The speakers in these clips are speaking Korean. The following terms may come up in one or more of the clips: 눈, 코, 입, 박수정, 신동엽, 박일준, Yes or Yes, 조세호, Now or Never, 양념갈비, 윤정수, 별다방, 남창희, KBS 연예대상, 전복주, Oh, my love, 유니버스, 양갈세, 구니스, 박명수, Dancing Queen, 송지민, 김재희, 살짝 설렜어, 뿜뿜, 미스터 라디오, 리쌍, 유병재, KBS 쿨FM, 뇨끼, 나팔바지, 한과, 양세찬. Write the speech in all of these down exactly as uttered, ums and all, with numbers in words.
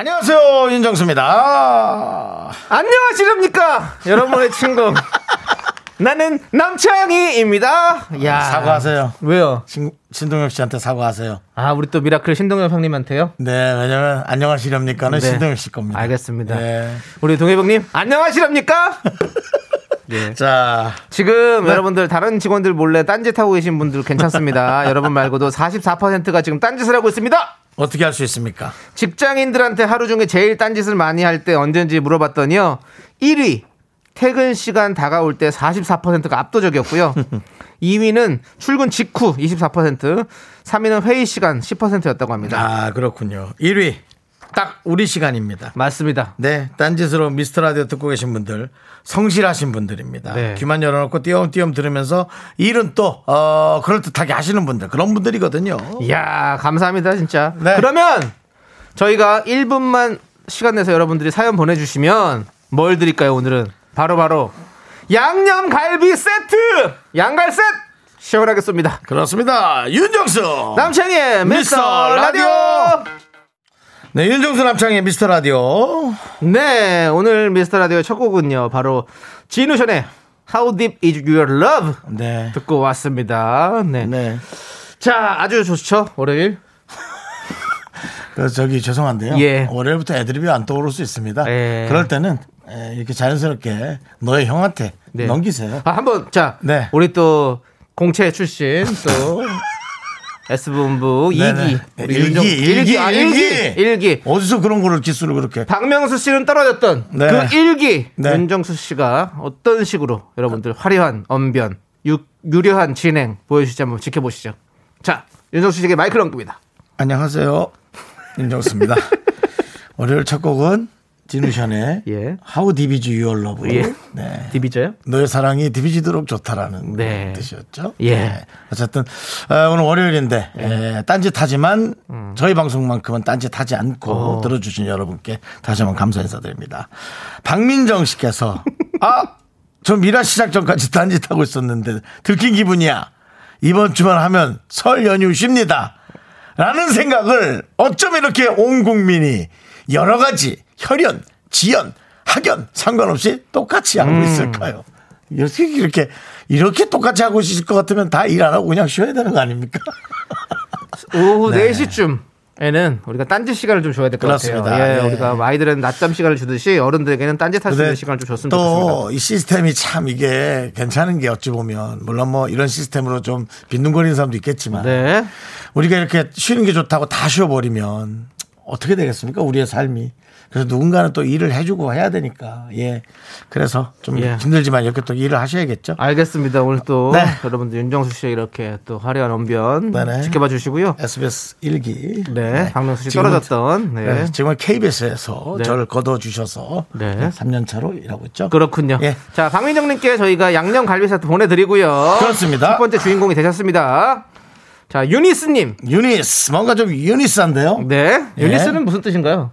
안녕하세요, 윤정수입니다. 아... 안녕하십니까 여러분의 친구 나는 남창희입니다. 야... 사과하세요. 왜요? 신, 신동엽 씨한테 사과하세요. 아, 우리 또 미라클 신동엽 형님한테요? 네, 왜냐면 안녕하시렵니까는 네. 신동엽 씨 겁니다. 알겠습니다. 네. 우리 동해복님 안녕하시렵니까? 예. 자, 지금 네. 여러분들 다른 직원들 몰래 딴짓 하고 계신 분들 괜찮습니다. 여러분 말고도 사십사 퍼센트가 지금 딴짓을 하고 있습니다. 어떻게 할 수 있습니까? 직장인들한테 하루 중에 제일 딴짓을 많이 할 때 언제인지 물어봤더니요, 일 위 퇴근 시간 다가올 때 사십사 퍼센트가 압도적이었고요. 이 위는 출근 직후 이십사 퍼센트, 삼 위는 회의 시간 십 퍼센트였다고 합니다. 아, 그렇군요. 일 위 딱 우리 시간입니다. 맞습니다. 네, 딴짓으로 미스터라디오 듣고 계신 분들 성실하신 분들입니다. 네. 귀만 열어놓고 띄엄띄엄 들으면서 일은 또 어, 그럴듯하게 하시는 분들, 그런 분들이거든요. 이야, 감사합니다 진짜. 네. 그러면 저희가 일 분만 시간 내서 여러분들이 사연 보내주시면 뭘 드릴까요? 오늘은 바로바로 바로 양념갈비 세트, 양갈세 시원하게 쏩니다. 그렇습니다. 윤정수 남창희의 미스터라디오 미스터 네, 윤정수 남창의 미스터라디오. 네, 오늘 미스터라디오의 첫 곡은요, 바로 진우션의 How Deep Is Your Love 네. 듣고 왔습니다. 네. 네. 자, 아주 좋죠 월요일. 그래서 저기 죄송한데요, 예. 월요일부터 애드립이 안 떠오를 수 있습니다. 예. 그럴 때는 이렇게 자연스럽게 너의 형한테 네. 넘기세요. 아, 한번 자 네. 우리 또 공채 출신 또 S본부 이 기. 일기, 일기, 일기, 일기, 일기. 어디서 그런 거를 기술을 그렇게. 박명수 씨는 떨어졌던 네. 그 일기. 네. 윤정수 씨가 어떤 식으로 여러분들 화려한 언변, 유, 유려한 진행 보여주실지 한번 지켜보시죠. 자, 윤정수 씨에게 마이크를 얹습니다. 안녕하세요. 윤정수입니다. 월요일 첫 곡은 진우션의 예. How Deep Is Your Love. 예. 네. 디비저요? 너의 사랑이 디비지도록 좋다라는 네. 뜻이었죠. 예. 네. 어쨌든 오늘 월요일인데 예. 딴짓하지만 음. 저희 방송만큼은 딴짓하지 않고 오. 들어주신 여러분께 다시 한번 감사 인사드립니다. 박민정 씨께서 아, 저 미라 시작 전까지 딴짓하고 있었는데 들킨 기분이야. 이번 주만 하면 설 연휴 쉽니다. 라는 생각을 어쩜 이렇게 온 국민이 여러 가지 혈연, 지연, 학연 상관없이 똑같이 하고 있을까요? 음. 이렇게, 이렇게, 이렇게 똑같이 하고 있을 것 같으면 다 일 안 하고 그냥 쉬어야 되는 거 아닙니까? 오후 네. 네 시쯤에는 우리가 딴짓 시간을 좀 줘야 될 것 같아요. 예, 예. 우리가 아이들은 낮잠 시간을 주듯이 어른들에게는 딴짓할 수 있는 시간을 좀 줬으면 좋겠습니다. 또 이 시스템이 참 이게 괜찮은 게 어찌 보면 물론 뭐 이런 시스템으로 좀 빈둥거리는 사람도 있겠지만 네. 우리가 이렇게 쉬는 게 좋다고 다 쉬어버리면 어떻게 되겠습니까? 우리의 삶이. 그래서 누군가는 또 일을 해주고 해야 되니까. 예. 그래서 좀 예. 힘들지만 이렇게 또 일을 하셔야겠죠. 알겠습니다. 오늘 또 네. 여러분들 윤정수 씨의 이렇게 또 화려한 언변 네네. 지켜봐 주시고요. 에스비에스 일 기. 네. 박명수 씨 지금은, 떨어졌던. 네. 네. 지금은 케이비에스에서 네. 저를 거둬주셔서 네. 삼 년 차로 일하고 있죠. 그렇군요. 예. 자, 강민정님께 저희가 양념갈비 세트 보내드리고요. 그렇습니다. 첫 번째 주인공이 되셨습니다. 자, 유니스님. 유니스. 뭔가 좀 유니스한데요. 네. 유니스는 예. 무슨 뜻인가요?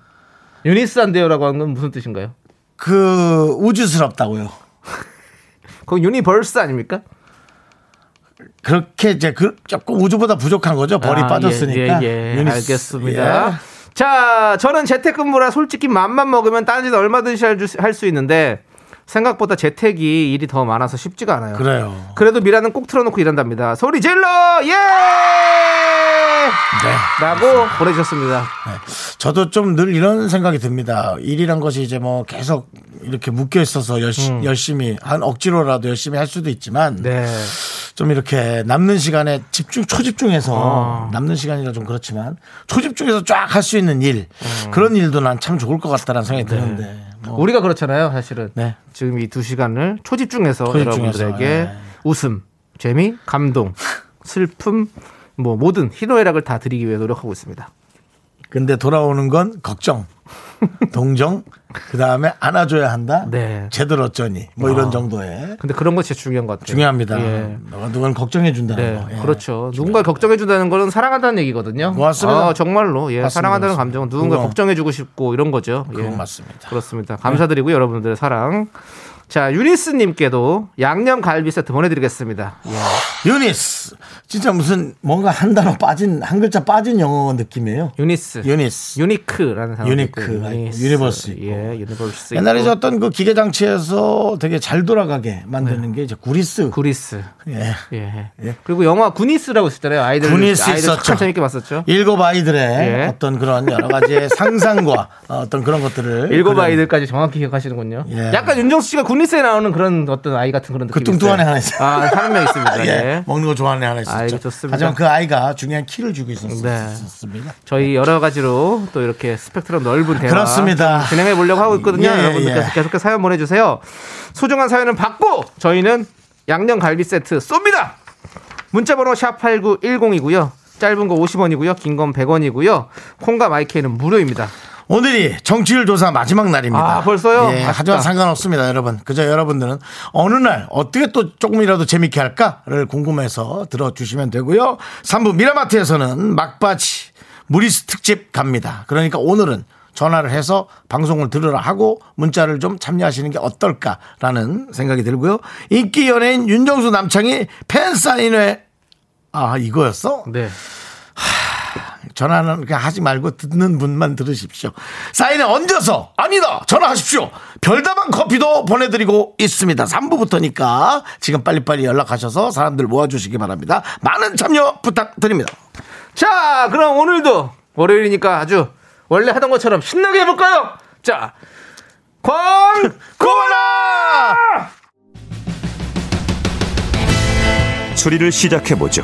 유니스한데요라고 하는 건 무슨 뜻인가요? 그 우주스럽다고요. 그건 유니버스 아닙니까? 그렇게 이제 그 조금 우주보다 부족한 거죠. 벌이 아, 빠졌으니까. 예, 예, 예. 유니스. 알겠습니다. 예. 자, 저는 재택근무라 솔직히 맘만 먹으면 딴짓 얼마든지 할 수 있는데 생각보다 재택이 일이 더 많아서 쉽지가 않아요. 그래요. 그래도 미라는 꼭 틀어놓고 일한답니다. 소리 질러! 예! 네. 라고 그렇습니다. 보내주셨습니다. 네. 저도 좀 늘 이런 생각이 듭니다. 일이란 것이 이제 뭐 계속 이렇게 묶여 있어서 열시, 음. 열심히, 한 억지로라도 열심히 할 수도 있지만. 네. 좀 이렇게 남는 시간에 집중, 초집중해서 어. 남는 시간이라 좀 그렇지만 초집중해서 쫙 할 수 있는 일. 어. 그런 일도 난 참 좋을 것 같다는 생각이 네. 드는데. 뭐. 우리가 그렇잖아요, 사실은. 네. 지금 이 두 시간을 초집중해서, 초집중해서 여러분들에게 네. 웃음, 재미, 감동, 슬픔, 뭐 모든 희노애락을 다 드리기 위해 노력하고 있습니다. 근데 돌아오는 건 걱정, 동정, 그 다음에 안아줘야 한다. 네. 제대로 어쩌니. 뭐 아. 이런 정도의. 근데 그런 것이 중요한 것 같아요. 중요합니다. 예. 누군가 걱정해 준다는 네. 거. 예. 그렇죠. 누군가 걱정해 준다는 거는 사랑한다는 얘기거든요. 맞습니다. 아, 정말로. 예. 맞습니다. 사랑한다는 감정은 누군가 그건. 걱정해주고 싶고 이런 거죠. 예. 그건 맞습니다. 그렇습니다. 감사드리고요. 네. 여러분들의 사랑. 자, 유니스님께도 양념갈비 세트 보내드리겠습니다. 예. 유니스 진짜 무슨 뭔가 한 단어 빠진 한 글자 빠진 영어 느낌이에요. 유니스, 유니스, 유니크라는 단어. 유니크, 유니스. 유니버스 있고. 예, 유니버스. 옛날에 있고. 어떤 그 기계 장치에서 되게 잘 돌아가게 만드는 네. 게 이제 구리스. 구리스. 예. 예. 예. 그리고 영화 구니스라고 있었잖아요. 아이들 구니스 있었죠. 참 재밌게 봤었죠. 일곱 아이들의 예. 어떤 그런 여러 가지의 상상과 어떤 그런 것들을 일곱 그런... 아이들까지 정확히 기억하시는군요. 예. 약간 윤정수 씨가 구니스에 나오는 그런 어떤 아이 같은 그런 느낌. 그 뚱뚱한 애 하나 있어요. 아, 사람 명 있습니다. 예. 네. 먹는 거 좋아하는 애 하나 있었죠. 좋습니다. 하지만 그 아이가 중요한 키를 주고 있었습니다. 네. 저희 여러 가지로 또 이렇게 스펙트럼 넓은 대화 그렇습니다. 진행해 보려고 하고 있거든요. 예, 여러분들께서 예. 계속해서 사연 보내주세요. 소중한 사연은 받고 저희는 양념갈비 세트 쏩니다. 문자번호 샵팔구일공이고요. 짧은 거 오십 원이고요. 긴 건 백 원이고요. 콩과 마이크는 무료입니다. 오늘이 정치율 조사 마지막 날입니다. 아, 벌써요? 예, 하지만 상관없습니다, 여러분. 그저 여러분들은 어느 날 어떻게 또 조금이라도 재밌게 할까를 궁금해서 들어주시면 되고요. 삼 부 미라마트에서는 막바지 무리스 특집 갑니다. 그러니까 오늘은 전화를 해서 방송을 들으라 하고 문자를 좀 참여하시는 게 어떨까라는 생각이 들고요. 인기 연예인 윤정수 남창희 팬사인회. 아, 이거였어? 네. 전화는 그냥 하지 말고 듣는 분만 들으십시오. 사인에 얹어서 아니다 전화하십시오. 별다방 커피도 보내드리고 있습니다. 삼 부부터니까 지금 빨리빨리 연락하셔서 사람들 모아주시기 바랍니다. 많은 참여 부탁드립니다. 자, 그럼 오늘도 월요일이니까 아주 원래 하던 것처럼 신나게 해볼까요? 자, 광고라 추리를 시작해보죠.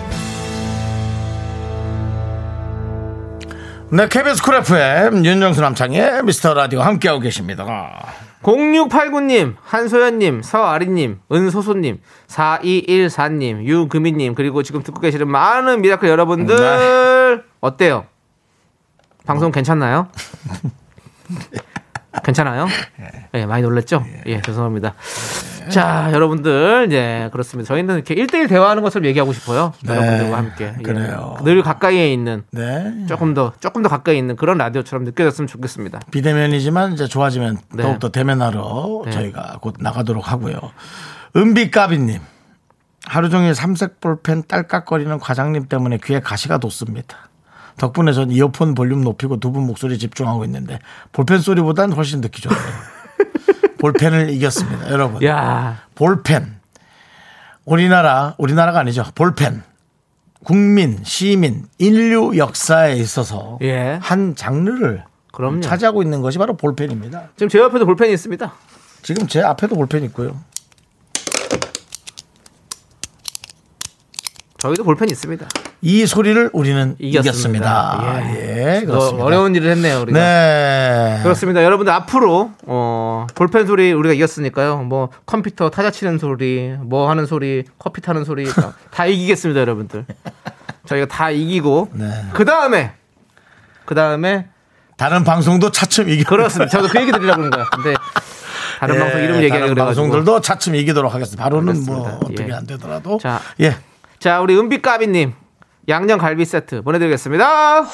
네, 케이비에스 쿨에프엠 윤정수 남창의 미스터라디오 함께하고 계십니다. 공육팔구 님, 한소연님, 서아리님, 은소소님, 사이일사 님, 유금이님, 그리고 지금 듣고 계시는 많은 미라클 여러분들 네. 어때요? 방송 괜찮나요? 괜찮아요? 예, 네, 많이 놀랐죠? 예, 죄송합니다. 자, 여러분들, 예, 그렇습니다. 저희는 이렇게 일 대일 대화하는 것을 얘기하고 싶어요. 네, 여러분들과 함께. 예, 그래요. 늘 가까이에 있는, 네. 조금 더, 조금 더 가까이 있는 그런 라디오처럼 느껴졌으면 좋겠습니다. 비대면이지만 이제 좋아지면 네. 더욱더 대면하러 네. 저희가 곧 나가도록 하고요. 은비까비님, 하루 종일 삼색 볼펜 딸깍거리는 과장님 때문에 귀에 가시가 돋습니다. 덕분에 전 이어폰 볼륨 높이고 두 분 목소리 집중하고 있는데 볼펜 소리보단 훨씬 듣기 좋네요. 볼펜을 이겼습니다, 여러분. 야. 볼펜. 우리나라, 우리나라가 아니죠. 볼펜. 국민, 시민, 인류 역사에 있어서 예. 한 장르를 그럼요. 차지하고 있는 것이 바로 볼펜입니다. 지금 제 옆에도 볼펜이 있습니다. 지금 제 앞에도 볼펜이 있고요. 저희도 볼펜이 있습니다. 이 소리를 우리는 이겼습니다. 이겼습니다. 예. 예, 그렇습니다. 어려운 일을 했네요, 우리가. 네. 그렇습니다. 여러분들 앞으로 어, 볼펜 소리 우리가 이겼으니까요. 뭐 컴퓨터 타자 치는 소리, 뭐 하는 소리, 커피 타는 소리 다, 다 이기겠습니다, 여러분들. 저희가 다 이기고 네. 그 다음에 그 다음에 다른 방송도 차츰 이기. 그렇습니다. 저도 그 얘기 드리려고 그런 거예요. 근데 다른 예, 방송 이름을 얘기하려 그래가지고 방송들도 차츰 이기도록 하겠습니다. 바로는 그렇습니다. 뭐 어떻게 예. 안 되더라도. 자, 예. 자, 우리 은비까비님 양념갈비 세트 보내드리겠습니다.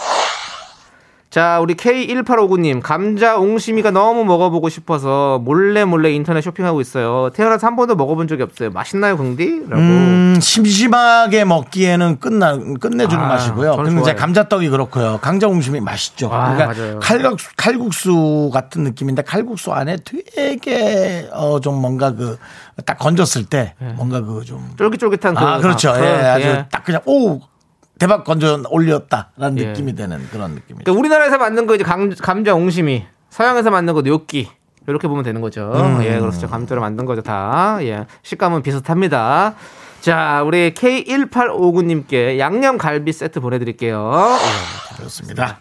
자, 우리 케이 일팔오구 님 감자 옹심이가 너무 먹어보고 싶어서 몰래 몰래 인터넷 쇼핑하고 있어요. 태어나서 한 번도 먹어본 적이 없어요. 맛있나요, 긍디? 라고. 음, 심심하게 먹기에는 끝나 끝내주는 아, 맛이고요. 근데 이제 감자떡이 그렇고요. 감자 옹심이 맛있죠. 아, 그러니까 칼국수, 칼국수 같은 느낌인데 칼국수 안에 되게 어, 좀 뭔가 그 딱 건졌을 때 예. 뭔가 그 좀 쫄깃쫄깃한 그 아, 그렇죠. 예, 아주 예. 딱 그냥 오. 대박 건져 올렸다라는 예. 느낌이 되는 그런 느낌이죠. 그러니까 우리나라에서 만든 거 이제 감, 감자 옹심이 서양에서 만든 거 뇨끼 이렇게 보면 되는 거죠. 음. 예, 그렇죠. 감자로 만든 거죠 다. 예, 식감은 비슷합니다. 자, 우리 케이 일팔오구님께 양념갈비 세트 보내드릴게요. 아, 그렇습니다.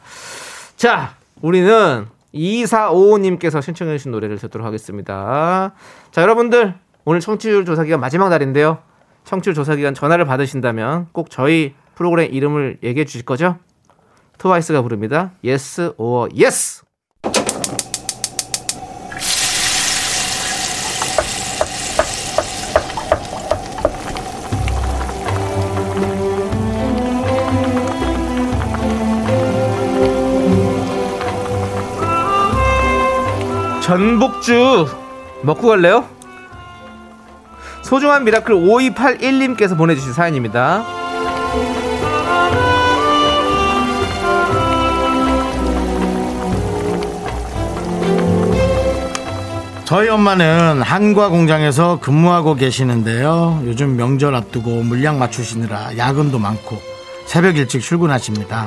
자, 우리는 이사오오님께서 신청해 주신 노래를 듣도록 하겠습니다. 자, 여러분들 오늘 청취율 조사기간 마지막 날인데요. 청취율 조사기간 전화를 받으신다면 꼭 저희 프로그램 이름을 얘기해 주실 거죠? 트와이스가 부릅니다. Yes or Yes. 전복주 먹고 갈래요? 소중한 미라클 오이팔일님께서 보내주신 사연입니다. 저희 엄마는 한과 공장에서 근무하고 계시는데요. 요즘 명절 앞두고 물량 맞추시느라 야근도 많고 새벽 일찍 출근하십니다.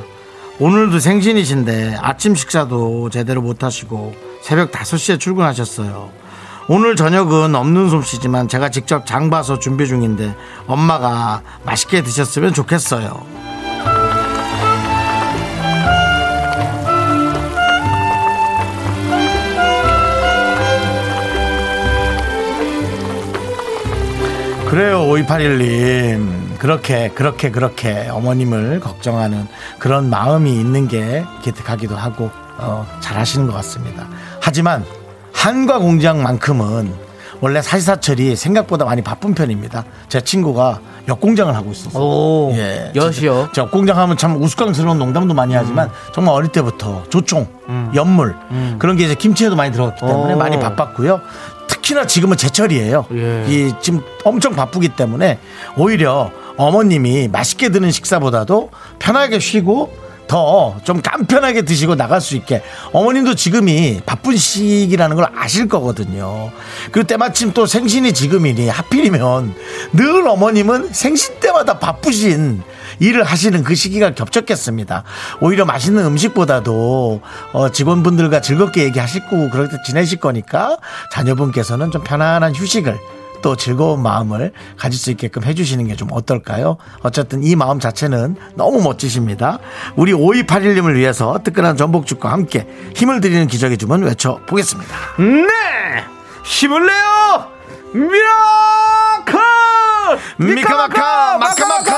오늘도 생신이신데 아침 식사도 제대로 못하시고 새벽 다섯 시에 출근하셨어요. 오늘 저녁은 없는 솜씨지만 제가 직접 장 봐서 준비 중인데 엄마가 맛있게 드셨으면 좋겠어요. 그래요, 오이팔일님. 그렇게 그렇게 그렇게 어머님을 걱정하는 그런 마음이 있는 게 기특하기도 하고 어, 잘하시는 것 같습니다. 하지만 한과 공장만큼은 원래 사시사철이 생각보다 많이 바쁜 편입니다. 제 친구가 역공장을 하고 있었어요. 오, 예, 역이요. 역공장 하면 참 우스꽝스러운 농담도 많이 하지만 음. 정말 어릴 때부터 조총, 음. 연물 음. 그런 게 이제 김치에도 많이 들어갔기 때문에 오. 많이 바빴고요. 특히나 지금은 제철이에요. 예. 이 지금 엄청 바쁘기 때문에 오히려 어머님이 맛있게 드는 식사보다도 편하게 쉬고 더 좀 간편하게 드시고 나갈 수 있게 어머님도 지금이 바쁜 시기라는 걸 아실 거거든요. 그리고 때마침 또 생신이 지금이니 하필이면 늘 어머님은 생신 때마다 바쁘신 일을 하시는 그 시기가 겹쳤겠습니다. 오히려 맛있는 음식보다도 어 직원분들과 즐겁게 얘기하실 거고 그렇게 지내실 거니까 자녀분께서는 좀 편안한 휴식을 또 즐거운 마음을 가질 수 있게끔 해주시는 게 좀 어떨까요? 어쨌든 이 마음 자체는 너무 멋지십니다. 우리 오이팔일님을 위해서 뜨끈한 전복죽과 함께 힘을 드리는 기적의 주문 외쳐보겠습니다. 네! 힘을 내요! 미라클! 미카마카! 마카마카!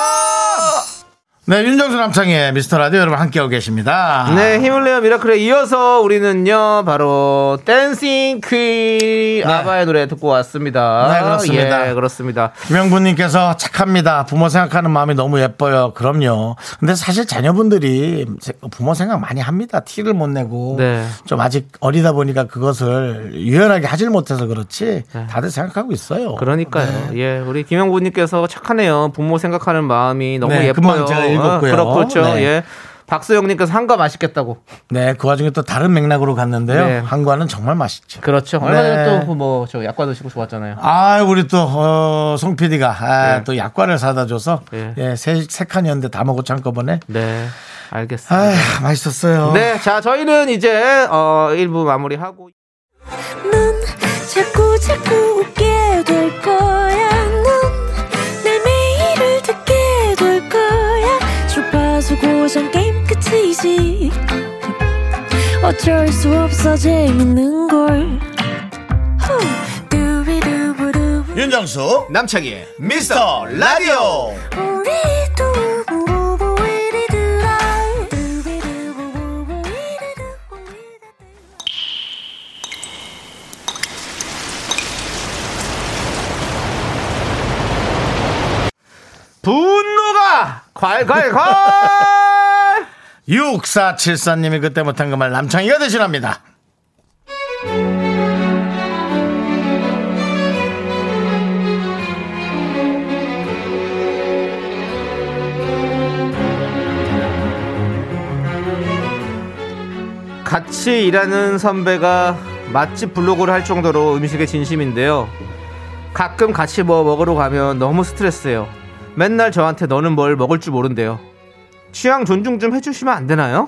네, 윤정수 남창의 미스터 라디오 여러분 함께하고 계십니다. 네, 힘을 내요 미라클에 이어서 우리는요 바로 댄싱 퀸 아바의 네. 노래 듣고 왔습니다. 네, 그렇습니다. 예, 그렇습니다. 김영부님께서 착합니다. 부모 생각하는 마음이 너무 예뻐요. 그럼요. 근데 사실 자녀분들이 부모 생각 많이 합니다. 티를 못 내고 네. 좀 아직 어리다 보니까 그것을 유연하게 하질 못해서 그렇지 네. 다들 생각하고 있어요. 그러니까요. 네. 예, 우리 김영부님께서 착하네요. 부모 생각하는 마음이 너무 네, 예뻐요. 읽었고요. 어, 그렇죠. 네. 예. 박수영님께서 한과 맛있겠다고. 네, 그 와중에 또 다른 맥락으로 갔는데요. 네. 한과는 정말 맛있죠. 그렇죠. 네. 얼마 전에 또 뭐 저 약과 드시고 좋았잖아요. 아, 우리 또 어, 송 피디가 아, 네. 또 약과를 사다 줘서 네. 예, 세, 세 칸이었는데 다 먹었죠 한꺼번에. 네, 알겠습니다. 아유, 맛있었어요. 네, 자 저희는 이제 어, 일 부 마무리하고. 넌 자꾸 자꾸 웃게 될 거야. 고전 게임 끝이지 어쩔 수 없어 재밌는걸 윤정수 남창희 미스터 라디오. 분노가 콸콸콸 육사칠사님이 그때 못한 그 말 남창희가 대신합니다. 같이 일하는 선배가 맛집 블로그를 할 정도로 음식에 진심인데요. 가끔 같이 뭐 먹으러 가면 너무 스트레스예요. 맨날 저한테 너는 뭘 먹을 줄 모른대요. 취향 존중 좀 해주시면 안 되나요?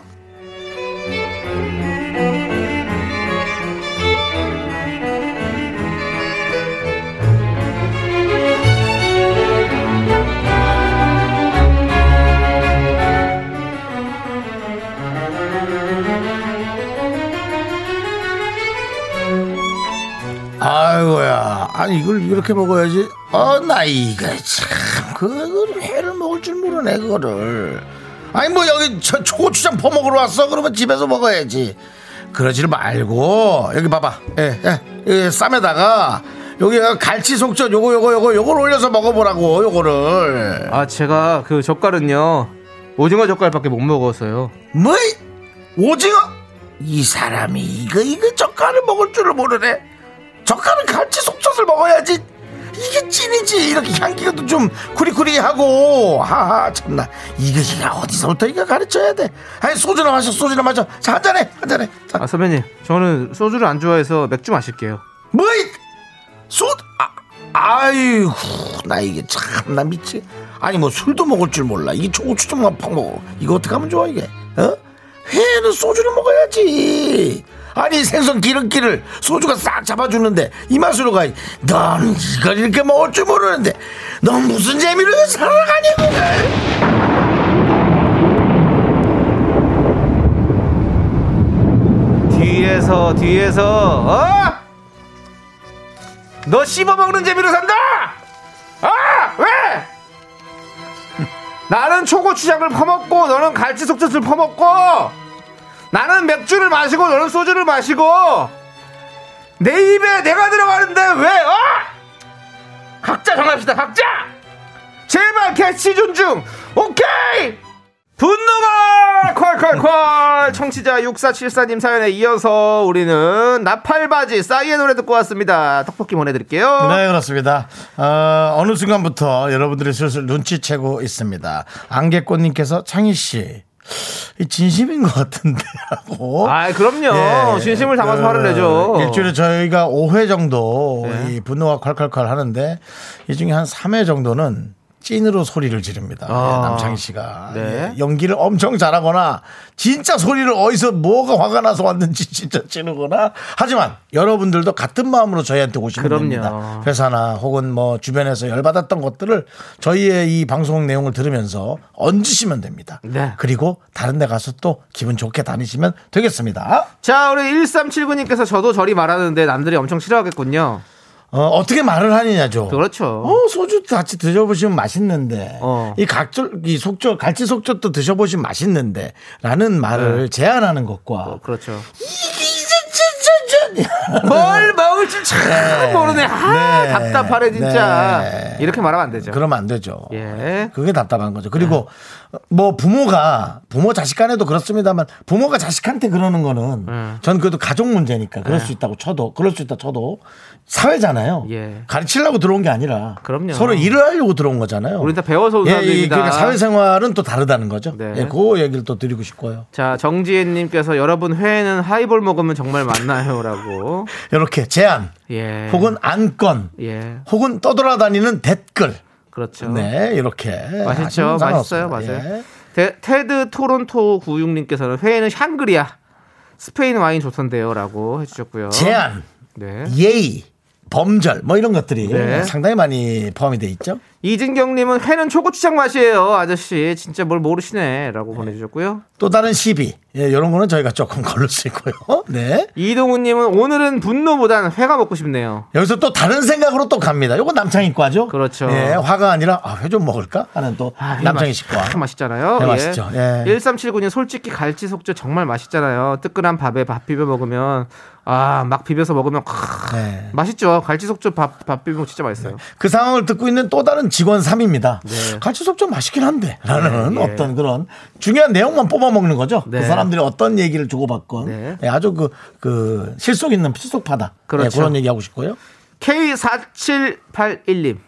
이걸 이렇게 먹어야지. 어, 나 이거 참 그걸 회를 먹을 줄 모르네 그거를. 아니 뭐 여기 저 고추장 퍼먹으러 왔어? 그러면 집에서 먹어야지. 그러지 말고 여기 봐봐. 예, 예, 예, 쌈에다가 여기 갈치 속젓 요거 요거 요거 요걸 올려서 먹어보라고 요거를. 아 제가 그 젓갈은요 오징어 젓갈밖에 못 먹었어요. 뭐? 오징어? 이 사람이 이거 이거 젓갈을 먹을 줄을 모르네. 젓갈은 갈치 속젓을 먹어야지. 이게 찐이지. 이렇게 향기가 좀 구리구리하고. 하하 참나. 이게 어디서부터 이거 가르쳐야 돼. 아니 소주나 마셔 소주나 마셔. 자 한잔해 한잔해. 자. 아 선배님 저는 소주를 안 좋아해서 맥주 마실게요. 뭐? 소? 아, 아이고 나 이게 참 나 미치. 아니 뭐 술도 먹을 줄 몰라. 이게 고추장만 팍 먹어. 이거 어떻게 하면 좋아 이게. 어? 회는 소주를 먹어야지. 아니 생선 기름기를 소주가 싹 잡아주는데 이 맛으로 가야지. 넌 이걸 이렇게 먹을 줄 모르는데 넌 무슨 재미로 살아가냐고. 뒤에서 뒤에서 어? 너 씹어먹는 재미로 산다. 아 왜? 나는 초고추장을 퍼먹고 너는 갈치 속젓을 퍼먹고 나는 맥주를 마시고 너는 소주를 마시고 내 입에 내가 들어가는데 왜 어? 각자 정합시다. 각자 제발 개시 존중. 오케이 분노가 콸콸콸. 청취자 육사칠사님 사연에 이어서 우리는 나팔바지 싸이의 노래 듣고 왔습니다. 떡볶이 보내드릴게요. 네 그렇습니다. 어, 어느 순간부터 여러분들이 슬슬 눈치채고 있습니다. 안개꽃님께서 창희씨 진심인 것 같은데 라고. 아 그럼요. 예, 진심을 담아서 그, 화를 내죠. 일주일에 저희가 오 회 정도 예. 이 분노가 콸콸콸 하는데 이 중에 한 삼 회 정도는 찐으로 소리를 지릅니다. 아, 예, 남창희 씨가 네. 예, 연기를 엄청 잘하거나 진짜 소리를 어디서 뭐가 화가 나서 왔는지 진짜 찌르거나. 하지만 여러분들도 같은 마음으로 저희한테 오시면 그럼요. 됩니다. 회사나 혹은 뭐 주변에서 열받았던 것들을 저희의 이 방송 내용을 들으면서 얹으시면 됩니다. 네. 그리고 다른 데 가서 또 기분 좋게 다니시면 되겠습니다. 자 우리 일삼칠구님께서 저도 저리 말하는데 남들이 엄청 싫어하겠군요. 어, 어떻게 말을 하느냐죠. 그렇죠. 어, 소주 같이 드셔보시면 맛있는데, 어. 이 각절, 이 속젓, 갈치 속젓도 드셔보시면 맛있는데, 라는 말을 네. 제안하는 것과. 어, 그렇죠. 뭘 먹을지 참 네. 모르네. 아, 네. 답답하네 진짜. 네. 이렇게 말하면 안 되죠. 그러면 안 되죠. 예. 그게 답답한 거죠. 그리고 네. 뭐 부모가 부모 자식 간에도 그렇습니다만 부모가 자식한테 그러는 거는 음. 전 그래도 가족 문제니까 그럴 네. 수 있다고 쳐도 그럴 수 있다 쳐도 사회잖아요. 예. 가르치려고 들어온 게 아니라 그럼요. 서로 일을 하려고 들어온 거잖아요. 우리 다 배워서 온 사람들입니다. 예, 그러니까 사회생활은 또 다르다는 거죠. 네. 예, 그 얘기를 또 드리고 싶고요. 자 정지혜님께서 여러분 회에는 하이볼 먹으면 정말 맞나요라고. 이렇게 제안 예. 혹은 안건 예. 혹은 떠돌아다니는 댓글. 그렇죠. 네 이렇게 맛있죠. 맛있어요. 맞아요. 예. 데, 테드 토론토 구십육님께서는 회에는 샹그리아 스페인 와인 좋던데요 라고 해주셨고요. 제안 네. 예의 범절 뭐 이런 것들이 네. 상당히 많이 포함이 돼 있죠. 이진경님은 회는 초고추장 맛이에요 아저씨 진짜 뭘 모르시네 라고 네. 보내주셨고요. 또 다른 시비 예, 이런 거는 저희가 조금 걸릴 수 있고요. 네. 이동훈님은 오늘은 분노보단 회가 먹고 싶네요. 여기서 또 다른 생각으로 또 갑니다. 이건 남창희과죠. 그렇죠. 예, 화가 아니라 아, 회 좀 먹을까 하는 또 아, 남창희식과 참 맛있잖아요. 네, 예. 맛있죠. 예. 일삼칠구님 솔직히 갈치속젓 정말 맛있잖아요. 뜨끈한 밥에 밥 비벼 먹으면 아, 막 비벼서 먹으면 크, 네. 맛있죠. 갈치속젓 밥, 밥 비벼 진짜 맛있어요. 네. 그 상황을 듣고 있는 또 다른 직원 삼입니다. 네. 갈치속젓 맛있긴 한데 라는 네. 어떤 그런 중요한 내용만 뽑아 먹는 거죠. 네. 그 사람들이 어떤 얘기를 주고받건 네. 네, 아주 그, 그 실속 있는 실속파다. 그렇죠. 네, 그런 얘기하고 싶고요. 케이 사칠팔일님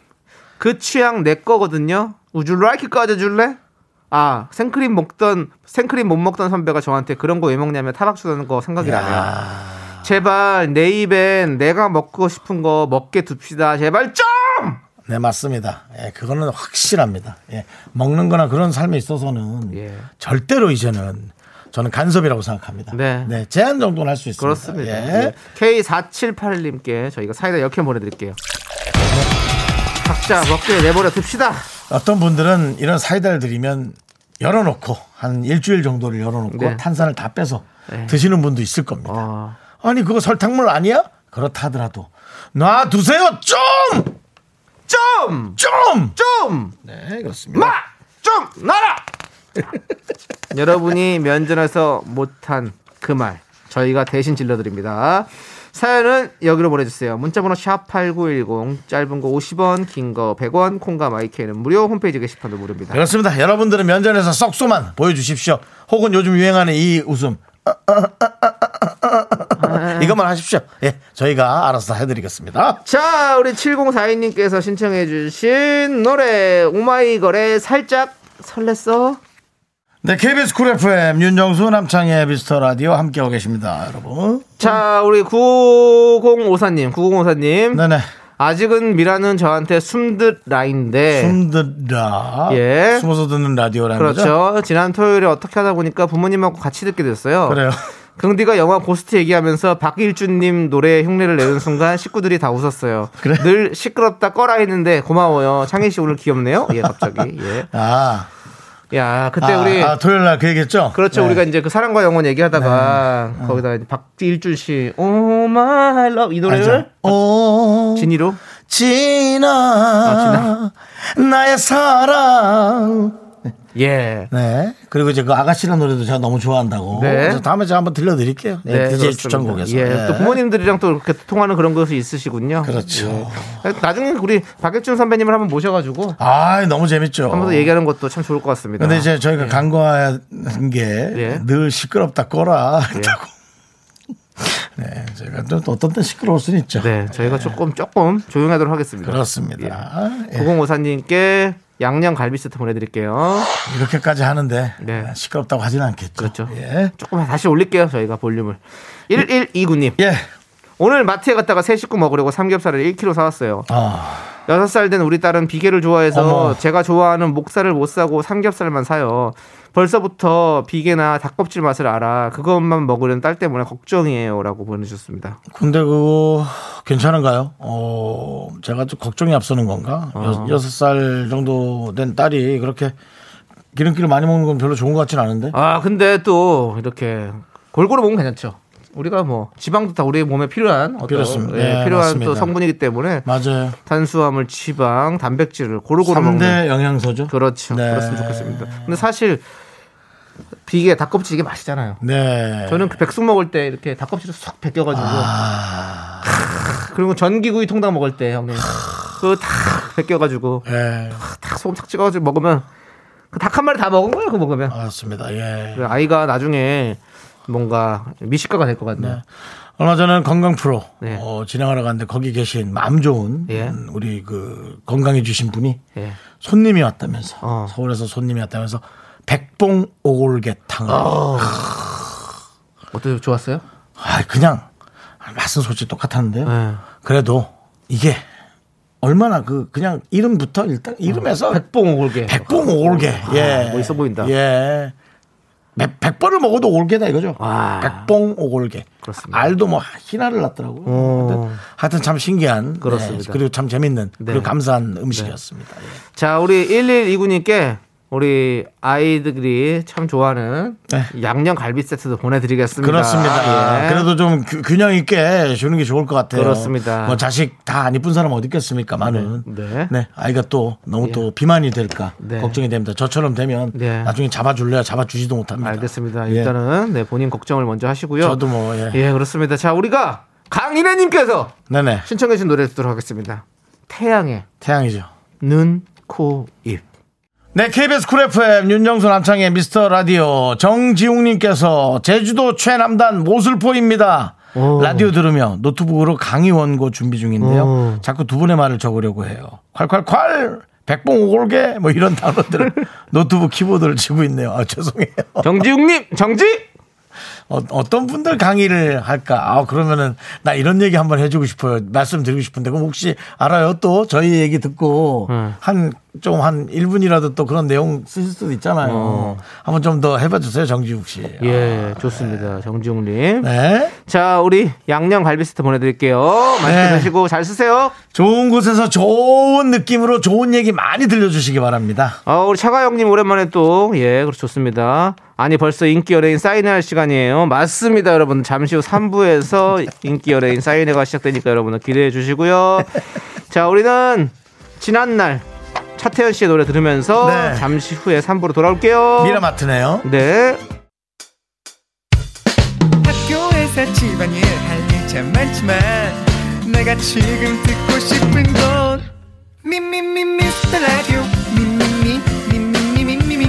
그 취향 내 거거든요. Would you like it 까져줄래? 아 생크림 먹던 생크림 못 먹던 선배가 저한테 그런 거 왜 먹냐며 타박 주는 거 생각이 나네요. 제발 내 입엔 내가 먹고 싶은 거 먹게 둡시다. 제발 좀! 네 맞습니다. 예, 그거는 확실합니다. 예, 먹는 거나 그런 삶에 있어서는 예. 절대로 이제는 저는 간섭이라고 생각합니다. 네, 네 제한 정도는 할 수 있습니다. 그렇습니다. 예. 네. 케이 사칠팔님께 저희가 사이다 열 캔 보내드릴게요. 네. 각자 먹게 내버려 둡시다. 어떤 분들은 이런 사이다를 드리면 열어놓고 한 일주일 정도를 열어놓고 네. 탄산을 다 빼서 네. 드시는 분도 있을 겁니다. 어. 아니 그거 설탕물 아니야? 그렇다 하더라도 놔두세요. 좀! 좀! 좀! 좀! 네, 그렇습니다. 마! 좀! 나라! 여러분이 면전에서 못한 그 말 저희가 대신 질러드립니다. 사연은 여기로 보내주세요. 문자번호 샵팔구일공, 짧은 거 오십 원, 긴 거 백 원, 콩과 마이크는 무료, 홈페이지 게시판도 무료입니다. 그렇습니다. 여러분들은 면전에서 썩소만 보여주십시오. 혹은 요즘 유행하는 이 웃음 아, 아, 아, 아, 아, 아. 이것만 하십시오. 예, 저희가 알아서 해드리겠습니다. 자, 우리 칠공사이 님께서 신청해 주신 노래 오마이걸의 살짝 설렜어. 네, 케이비에스 쿨 에프엠 윤정수 남창의 미스터 라디오 함께하고 계십니다, 여러분. 자, 우리 구공오사 님, 구공오사 님. 네네. 아직은 미라는 저한테 숨듣 라인데. 숨듣 라. 예. 숨어서 듣는 라디오라는 그렇죠. 거죠. 그렇죠. 지난 토요일에 어떻게 하다 보니까 부모님하고 같이 듣게 됐어요. 그래요. 긍디가 영화 고스트 얘기하면서 박일준님 노래에 흉내를 내는 순간 식구들이 다 웃었어요. 그래? 늘 시끄럽다 꺼라 했는데 고마워요. 창희 씨 오늘 귀엽네요. 예, 갑자기. 예. 아. 야, 그때 아, 우리 아, 토요일 날 그 얘기했죠. 그렇죠. 네. 우리가 이제 그 사랑과 영혼 얘기하다가 네. 거기다 박일준 씨 Oh, my love 이 노래를 어, 진이로 진아, 아, 진아 나의 사랑. 예. 네. 그리고 이제 그 아가씨라는 노래도 제가 너무 좋아한다고. 네. 다음에 제가 한번 들려드릴게요. 네. 디제이 그렇습니다. 추천곡에서. 예. 네. 또 부모님들이랑 또 이렇게 통하는 그런 것이 있으시군요. 그렇죠. 예. 나중에 우리 박혁준 선배님을 한번 모셔가지고. 아, 너무 재밌죠. 한번 더 얘기하는 것도 참 좋을 것 같습니다. 근데 이제 저희가 예. 간과한 게 늘 예. 시끄럽다 꺼라 했다고. 예. 네, 저희가 또 어떤 때 시끄러울 수는 있죠. 네, 저희가 네. 조금 조금 조용하도록 하겠습니다. 그렇습니다. 예. 구공오사 님께 양념갈비 세트 보내드릴게요. 이렇게까지 하는데 네. 시끄럽다고 하진 않겠죠. 그렇죠. 예. 조금만 다시 올릴게요. 저희가 볼륨을. 일일이구 님. 예. 오늘 마트에 갔다가 새 식구 먹으려고 삼겹살을 일 킬로그램 사왔어요. 아. 여섯 살 된 우리 딸은 비계를 좋아해서 어머. 제가 좋아하는 목살을 못 사고 삼겹살만 사요. 벌써부터 비계나 닭껍질 맛을 알아. 그것만 먹으려는 딸 때문에 걱정이에요. 라고 보내주셨습니다. 근데 그거 괜찮은가요? 어, 제가 좀 걱정이 앞서는 건가? 어. 여, 여섯 살 정도 된 딸이 그렇게 기름기를 많이 먹는 건 별로 좋은 것 같진 않은데? 아, 근데 또 이렇게 골고루 먹으면 괜찮죠. 우리가 뭐 지방도 다 우리 몸에 필요한 어떤 예, 예, 필요한 맞습니다. 또 성분이기 때문에 맞아요. 탄수화물, 지방, 단백질을 고루고루 먹는 삼 대 영양소죠. 그렇죠. 네. 그렇으면 좋겠습니다. 근데 사실 비계 닭껍질 이게 맛있잖아요. 네. 저는 그 백숙 먹을 때 이렇게 닭껍질을 쏙 벗겨가지고 아... 그리고 전기구이 통닭 먹을 때 형님 그 탁 벗겨가지고 네. 탁 소금 착 찍어가지고 먹으면 그 닭 한 마리 다 먹은 거예요. 그 먹으면 맞습니다. 예. 아이가 나중에 뭔가 미식가가 될 것 같네요. 네. 얼마 전에 건강 프로 네. 어, 진행하러 갔는데 거기 계신 마음 좋은 예. 우리 그 건강해 주신 분이 예. 손님이 왔다면서 어. 서울에서 손님이 왔다면서 백봉 오골계탕을 어. 어때요? 좋았어요? 아, 그냥 맛은 솔직히 똑같았는데요. 네. 그래도 이게 얼마나 그 그냥 이름부터 일단 이름에서 어. 백봉 오골계 백봉 오골계 아, 예. 멋있어 보인다. 예. 백 번을 먹어도 올게다 이거죠. 와. 백봉 오골계. 그렇습니다. 알도 뭐 희나를 났더라고요. 오. 하여튼 참 신기한. 그렇습니다. 네. 그리고 참 재밌는 네. 그리고 감사한 음식이었습니다. 네. 예. 자, 우리 일일이구 님께 우리 아이들이 참 좋아하는 네. 양념갈비 세트도 보내드리겠습니다. 그렇습니다. 예. 그래도 좀 규, 균형 있게 주는 게 좋을 것 같아요. 그렇습니다. 뭐 자식 다 안 이쁜 사람 어디 있겠습니까? 많은. 네. 네. 아이가 또 너무 예. 또 비만이 될까 네. 걱정이 됩니다. 저처럼 되면 네. 나중에 잡아줄래야 잡아주지도 못합니다. 알겠습니다. 일단은 예. 네, 본인 걱정을 먼저 하시고요. 저도 뭐 예. 예, 그렇습니다. 자, 우리가 강인혜님께서 네네. 신청해 주신 노래 듣도록 하겠습니다. 태양의 태양이죠. 눈, 코, 입. 네, 케이비에스 쿨 에프엠 윤정수 남창의 미스터 라디오. 정지웅님께서 제주도 최남단 모슬포입니다. 오. 라디오 들으며 노트북으로 강의 원고 준비 중인데요. 오. 자꾸 두 분의 말을 적으려고 해요. 콸콸콸 백봉 오골개 뭐 이런 단어들을 노트북 키보드를 치고 있네요. 아, 죄송해요. 정지웅님 정지. 어, 어떤 분들 강의를 할까? 아, 그러면은 나 이런 얘기 한번 해주고 싶어요. 말씀드리고 싶은데 그럼 혹시 알아요? 또 저희 얘기 듣고 음. 한 좀 한 일 분이라도 또 그런 내용 쓰실 수도 있잖아요. 어. 한번 좀 더 해봐주세요, 정지욱 씨. 예, 아, 좋습니다, 네. 정지욱님. 네. 자, 우리 양념 갈비 세트 보내드릴게요. 맛있게 네. 드시고 잘 쓰세요. 좋은 곳에서 좋은 느낌으로 좋은 얘기 많이 들려주시기 바랍니다. 아, 우리 차가영님 오랜만에 또 예, 그렇 좋습니다. 아니 벌써 인기 연예인 사인회 할 시간이에요. 있네요. 맞습니다, 여러분. 잠시 후 삼 부에서 인기 연예인 사인회가 시작되니까 여러분은 기대해 주시고요. 자, 우리는 지난날 차태현 씨의 노래 들으면서 네. 잠시 후에 삼 부로 돌아올게요. 미라마트네요. 네. 학교에서 집안일 할 일 참 많지만 내가 지금 듣고 싶은 건 미미미 미스터 라디오 미미미 미미미 미미미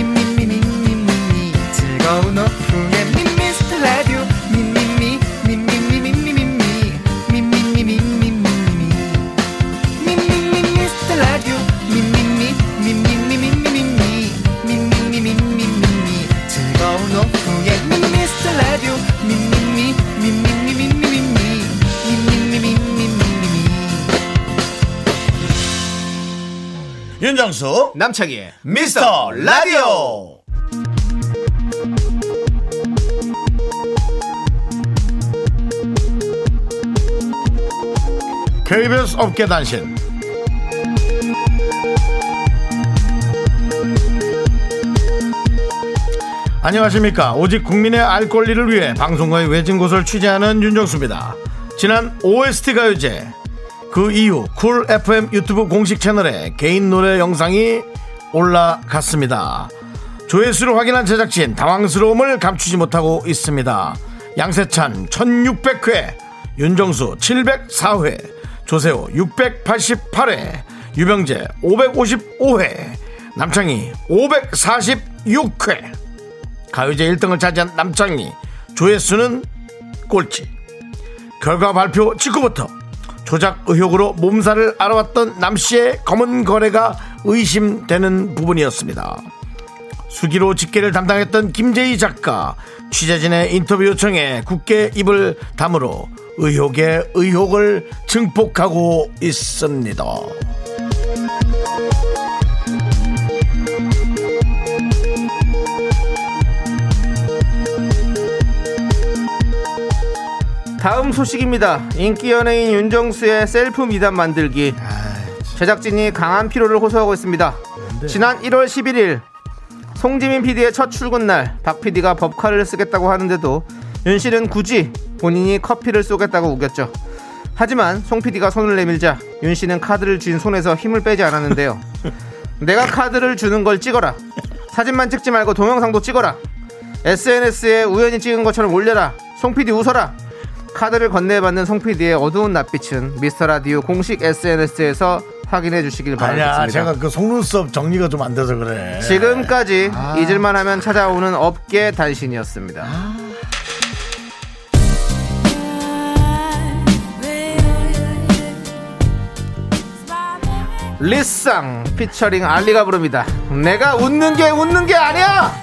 미미미 미미미 즐거운 오픈에 미스터 라디오 미미미 미미미 미미미 미미미 미미미 미미미 미스터 라디오 미미미 미미미 미미미 미미미 미미미 즐거운 오픈에 미스터 라디오 미미미 미미미 미미미 윤정수 남창희의 미스터 라디오. 케이비에스 업계 단신. 안녕하십니까. 오직 국민의 알 권리를 위해 방송가의 외진 곳을 취재하는 윤정수입니다. 지난 오에스티 가요제 그 이후 쿨 에프엠 유튜브 공식 채널에 개인 노래 영상이 올라갔습니다. 조회수를 확인한 제작진 당황스러움을 감추지 못하고 있습니다. 양세찬 천육백 회, 윤정수 칠백사 회, 조세호 육백팔십팔 회, 유병재 오백오십오 회, 남창희 오백사십육 회. 가요제 일 등을 차지한 남창희, 조회수는 꼴찌. 결과 발표 직후부터 조작 의혹으로 몸살을 앓아왔던 남씨의 검은 거래가 의심되는 부분이었습니다. 수기로 집계를 담당했던 김재희 작가, 취재진의 인터뷰 요청에 굳게 입을 다물어 의혹에 의혹을 증폭하고 있습니다. 다음 소식입니다. 인기 연예인 윤정수의 셀프 미담 만들기. 제작진이 강한 피로를 호소하고 있습니다. 지난 일월 십일일 송지민 피디의 첫 출근 날 박 피디가 법카를 쓰겠다고 하는데도 윤 씨는 굳이 본인이 커피를 쏘겠다고 우겼죠. 하지만 송 피디가 손을 내밀자 윤 씨는 카드를 쥔 손에서 힘을 빼지 않았는데요. 내가 카드를 주는 걸 찍어라. 사진만 찍지 말고 동영상도 찍어라. 에스엔에스에 우연히 찍은 것처럼 올려라. 송 피디 웃어라. 카드를 건네받는 송피디의 어두운 낮빛은 미스터라디오 공식 에스엔에스에서 확인해 주시길 바라겠습니다. 아니야, 제가 그 속눈썹 정리가 좀 안 돼서 그래. 지금까지 아, 잊을만 하면 찾아오는 업계 단신이었습니다. 아. 리쌍 피처링 알리가 부릅니다. 내가 웃는 게 웃는 게 아니야.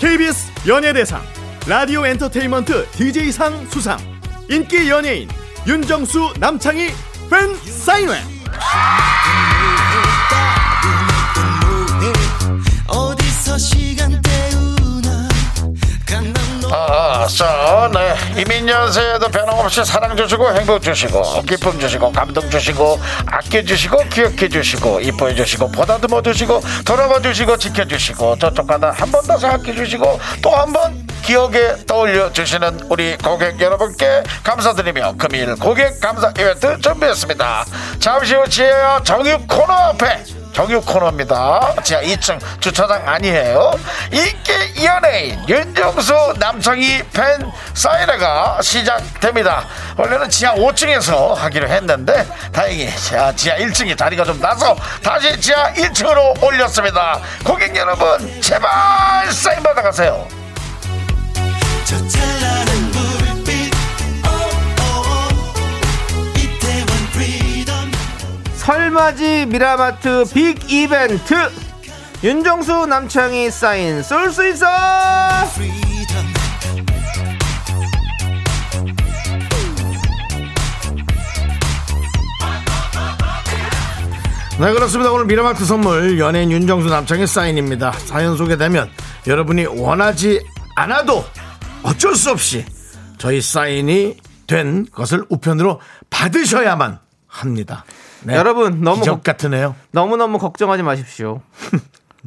케이비에스 연예대상 라디오 엔터테인먼트 디제이상 수상, 인기 연예인 윤정수 남창희 팬 사인회. 아싸, 네. 이민년 새해에도 변함없이 사랑 주시고 행복 주시고 기쁨 주시고 감동 주시고 아껴 주시고 기억해 주시고 이뻐해 주시고 보다듬어 주시고 돌아봐 주시고 지켜 주시고 저쪽 가다 한 번 더 생각해 주시고 또 한 번 기억에 떠올려 주시는 우리 고객 여러분께 감사드리며 금일 고객 감사 이벤트 준비했습니다. 잠시 후 지혜와 정육 코너 앞에 정육 코너입니다. 자, 이 층 주차장 아니에요. 인기 연예인 윤정수 남창희 팬 사인회가 시작됩니다. 원래는 지하 오 층에서 하기로 했는데 다행히 지하 일 층이 자리가 좀 나서 다시 지하 일 층으로 올렸습니다. 고객 여러분 제발 사인 받아가세요. 설맞이 미라마트 빅 이벤트 윤정수 남창희 사인 쏠 수 있어. 네, 그렇습니다. 오늘 미라마트 선물 연예인 윤정수 남창희 사인입니다. 사연 소개되면 여러분이 원하지 않아도 어쩔 수 없이 저희 사인이 된 것을 우편으로 받으셔야만 합니다. 네, 여러분 너무 기적 같으네요. 너무너무 걱정하지 마십시오.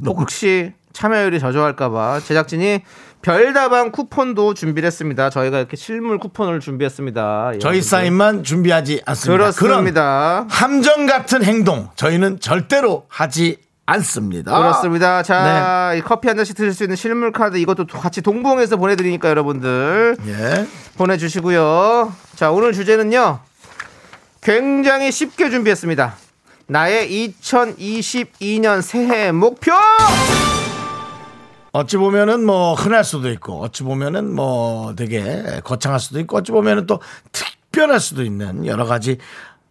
혹시 참여율이 저조할까봐 제작진이 별다방 쿠폰도 준비를 했습니다. 저희가 이렇게 실물 쿠폰을 준비했습니다. 저희 예, 사인만 준비하지 않습니다. 그렇습니다. 그런 함정 같은 행동 저희는 절대로 하지 않습니다. 그렇습니다. 자, 네. 이 커피 한 잔씩 드실 수 있는 실물 카드 이것도 같이 동봉해서 보내드리니까 여러분들 예. 보내주시고요. 자, 오늘 주제는요 굉장히 쉽게 준비했습니다. 나의 이천이십이 년 새해 목표. 어찌 보면은 뭐 흔할 수도 있고, 어찌 보면은 뭐 되게 거창할 수도 있고, 어찌 보면은 또 특별할 수도 있는 여러 가지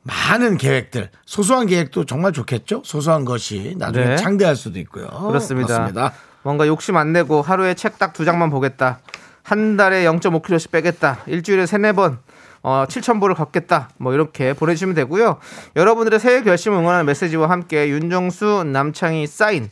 많은 계획들, 소소한 계획도 정말 좋겠죠. 소소한 것이 나중에 네. 창대할 수도 있고요. 그렇습니다. 그렇습니다. 뭔가 욕심 안 내고 하루에 책 딱 두 장만 보겠다. 한 달에 영 점 오 킬로그램씩 빼겠다. 일주일에 세네 번. 어, 칠천 보를 걷겠다. 뭐 이렇게 보내주시면 되고요. 여러분들의 새해 결심 응원하는 메시지와 함께 윤정수 남창희 사인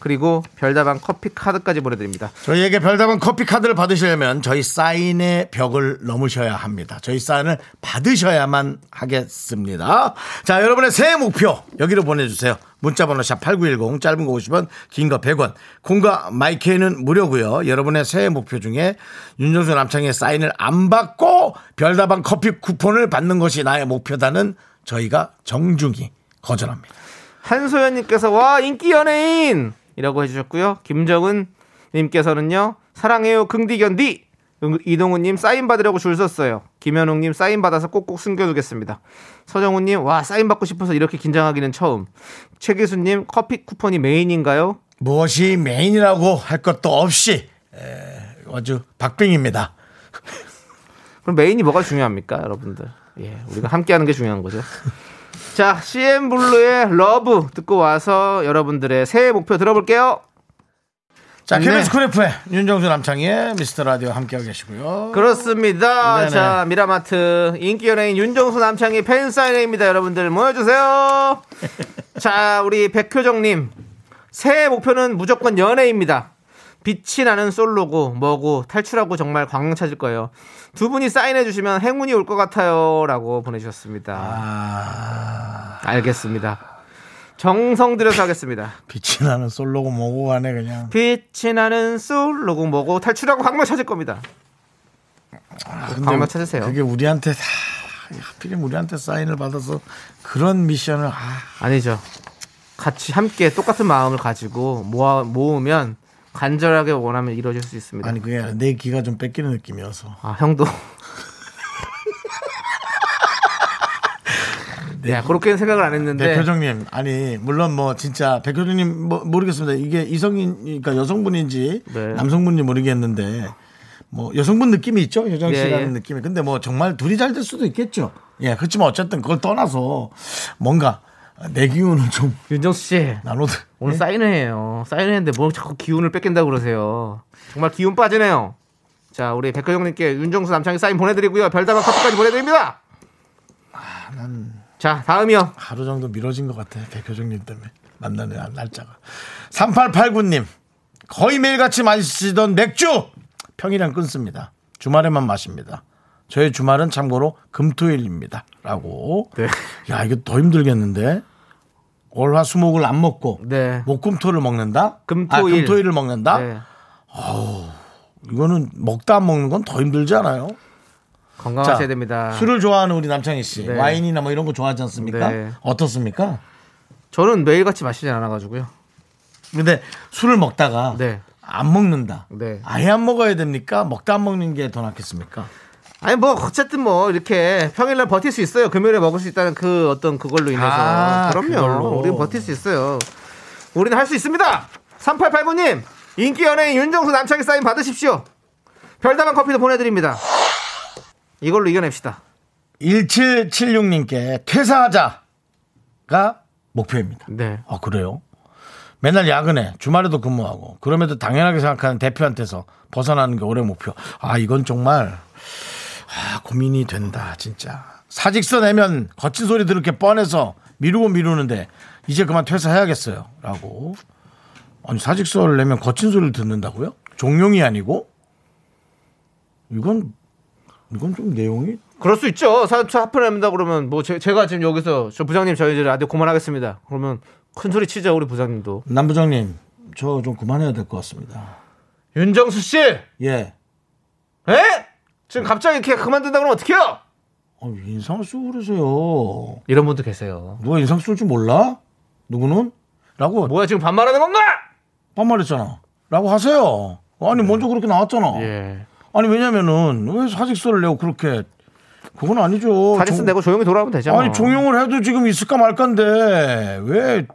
그리고 별다방 커피 카드까지 보내드립니다. 저희에게 별다방 커피 카드를 받으시려면 저희 사인의 벽을 넘으셔야 합니다. 저희 사인을 받으셔야만 하겠습니다. 자, 여러분의 새해 목표 여기로 보내주세요. 문자번호 샵 팔구일공 짧은 거 오십 원 긴 거 백 원 콩과 마이케이는 무료고요. 여러분의 새해 목표 중에 윤정수 남창의 사인을 안 받고 별다방 커피 쿠폰을 받는 것이 나의 목표다는 저희가 정중히 거절합니다. 한소연님께서 와 인기 연예인 이라고 해주셨고요. 김정은님께서는요 사랑해요 긍디견디. 이동훈님 사인 받으려고 줄 섰어요. 김현웅님 사인 받아서 꼭꼭 숨겨두겠습니다. 서정훈님 와 사인 받고 싶어서 이렇게 긴장하기는 처음. 최기수님 커피 쿠폰이 메인인가요? 무엇이 메인이라고 할 것도 없이 에, 아주 박빙입니다. 그럼 메인이 뭐가 중요합니까 여러분들? 예, 우리가 함께하는 게 중요한 거죠. 자, 씨엠블루의 러브 듣고 와서 여러분들의 새해 목표 들어볼게요. 자, 케이비에스 쿨에프엠 윤정수 남창희의 미스터 라디오 함께하고 계시고요. 그렇습니다. 네네. 자, 미라마트 인기 연예인 윤정수 남창희 팬 사인회입니다. 여러분들 모여주세요. 자, 우리 백효정님 새해 목표는 무조건 연애입니다. 빛이 나는 솔로고 뭐고 탈출하고 정말 광명 찾을 거예요. 두 분이 사인해 주시면 행운이 올 것 같아요 라고 보내주셨습니다. 아... 알겠습니다. 정성 들여서 하겠습니다. 빛이 나는 솔로고 뭐고 하네 그냥. 빛이 나는 솔로고 뭐고 탈출하고 광명 찾을 겁니다. 아, 광명 찾으세요. 그게 우리한테 다 하필이면 우리한테 사인을 받아서 그런 미션을 아... 아니죠. 같이 함께 똑같은 마음을 가지고 모아, 모으면 간절하게 원하면 이루어질 수 있습니다. 아니 그게 내 귀가 좀 뺏기는 느낌이어서. 아 형도. 야 그렇게는 생각을 안 했는데. 백효정님 아니 물론 뭐 진짜 백효정님 뭐 모르겠습니다. 이게 이성이니까 여성분인지 네. 남성분인지 모르겠는데 뭐 여성분 느낌이 있죠 효정 씨라는 예, 예. 느낌이. 근데 뭐 정말 둘이 잘 될 수도 있겠죠. 예 그렇지만 어쨌든 그걸 떠나서 뭔가. 내 기운은 좀 윤정수 씨 나눠도 오늘 네? 사인회예요. 사인회인데 뭘 자꾸 기운을 뺏긴다고 그러세요. 정말 기운 빠지네요. 자 우리 백효정님께 윤정수 남창희 사인 보내드리고요. 별다방 커피까지 보내드립니다. 아, 난 자 다음이요. 하루 정도 미뤄진 것 같아 백효정님 때문에 만나는 날짜가. 삼팔팔구 님 거의 매일같이 마시던 맥주 평일엔 끊습니다. 주말에만 마십니다. 저의 주말은 참고로 금토일입니다. 라고. 네. 야, 이거 더 힘들겠는데. 월화수목을 안 먹고 네. 목금토를 먹는다? 금토일. 아, 금토일을 먹는다? 네. 어우, 이거는 먹다 안 먹는 건 더 힘들지 않아요? 건강하셔야 자, 됩니다. 술을 좋아하는 우리 남창희 씨. 네. 와인이나 뭐 이런 거 좋아하지 않습니까? 네. 어떻습니까? 저는 매일같이 마시진 않아가지고요. 근데 술을 먹다가 네. 안 먹는다. 네. 아예 안 먹어야 됩니까? 먹다 안 먹는 게 더 낫겠습니까? 아니 뭐 어쨌든 뭐 이렇게 평일날 버틸 수 있어요. 금요일에 먹을 수 있다는 그 어떤 그걸로 인해서. 아, 그럼요. 그걸로. 우리는 버틸 수 있어요. 우리는 할 수 있습니다. 삼팔팔구 님 인기 연예인 윤정수 남창희 사인 받으십시오. 별다방 커피도 보내드립니다. 이걸로 이겨냅시다. 일칠칠육 님께 퇴사하자가 목표입니다. 네. 아 그래요? 맨날 야근해 주말에도 근무하고 그럼에도 당연하게 생각하는 대표한테서 벗어나는 게 올해 목표. 아 이건 정말 아, 고민이 된다 진짜. 사직서 내면 거친 소리 들을 게 뻔해서 미루고 미루는데 이제 그만 퇴사해야겠어요 라고. 아니 사직서를 내면 거친 소리를 듣는다고요? 종용이 아니고? 이건 이건 좀 내용이 그럴 수 있죠. 사직서 합해낸다 그러면 뭐 제, 제가 지금 여기서 저 부장님 저희 이제 라디오 그만하겠습니다 그러면 큰 소리 치자 우리 부장님도. 남 부장님 저 좀 그만해야 될 것 같습니다. 윤정수 씨. 예. 에? 지금 갑자기 이렇게 그만둔다 그러면 어떡해요? 아, 인상을 쓰고 그러세요. 이런 분도 계세요. 누가 인상 쓸 줄 몰라? 누구는? 라고. 뭐야 지금 반말하는 건가? 반말했잖아. 라고 하세요. 아니 네. 먼저 그렇게 나왔잖아. 예. 아니 왜냐면은 왜 사직서를 내고 그렇게. 그건 아니죠. 사직서 종... 내고 조용히 돌아오면 되잖아. 아니 종용을 해도 지금 있을까 말까인데 왜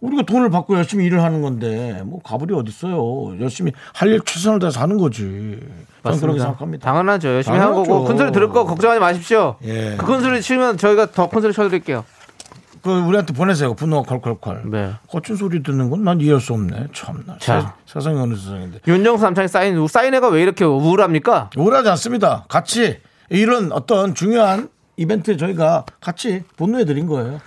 우리가 돈을 받고 열심히 일을 하는 건데 뭐 가불이 어딨어요. 열심히 할 일 최선을 다해서 하는 거지. 저는 그렇게 생각합니다. 당연하죠. 열심히 한 거고 큰 소리 들을 거 걱정하지 마십시오. 예. 그 큰 소리 치면 저희가 더 큰 소리 쳐드릴게요. 그 우리한테 보내세요. 분노가 컬컬컬. 네. 거친 소리 듣는 건 난 이해할 수 없네. 참나. 자. 세, 세상이 어느 세상인데. 윤정수 남창희 사인 사인회가 왜 이렇게 우울합니까? 우울하지 않습니다. 같이. 이런 어떤 중요한 이벤트에 저희가 같이 분노해드린 거예요.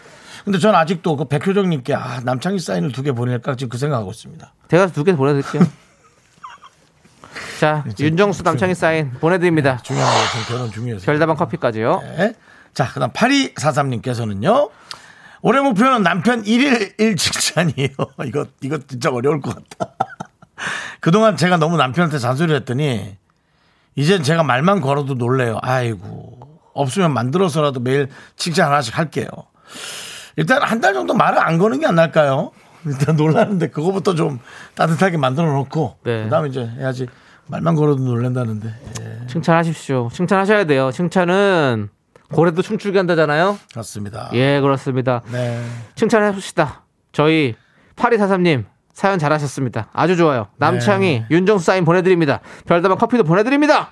근데 전 아직도 그 백효정님께 아, 남창희 사인을 두 개 보낼까 지금 그 생각하고 있습니다. 제가 두 개 보내드릴게요. 자, 윤정수 남창희 사인 보내드립니다. 네, 중요한 거예요. 결혼 중요해서. 별다방 커피까지요. 네. 자, 그 다음 팔이사삼 님께서는요. 올해 목표는 남편 일 일 일직찬이에요. 이거, 이거 진짜 어려울 것 같다. 그동안 제가 너무 남편한테 잔소리를 했더니 이젠 제가 말만 걸어도 놀래요. 아이고 없으면 만들어서라도 매일 칭찬 하나씩 할게요. 일단 한 달 정도 말을 안 거는 게 안 날까요? 일단 놀라는데 그거부터 좀 따뜻하게 만들어 놓고 네. 그다음에 이제 해야지. 말만 걸어도 놀란다는데. 예. 칭찬하십시오. 칭찬하셔야 돼요. 칭찬은 고래도 춤추게 한다잖아요. 그렇습니다. 예 그렇습니다. 네. 칭찬해봅시다. 저희 팔이사삼 님 사연 잘하셨습니다. 아주 좋아요. 남창희, 네. 윤정수 사인 보내드립니다. 별다방 커피도 보내드립니다.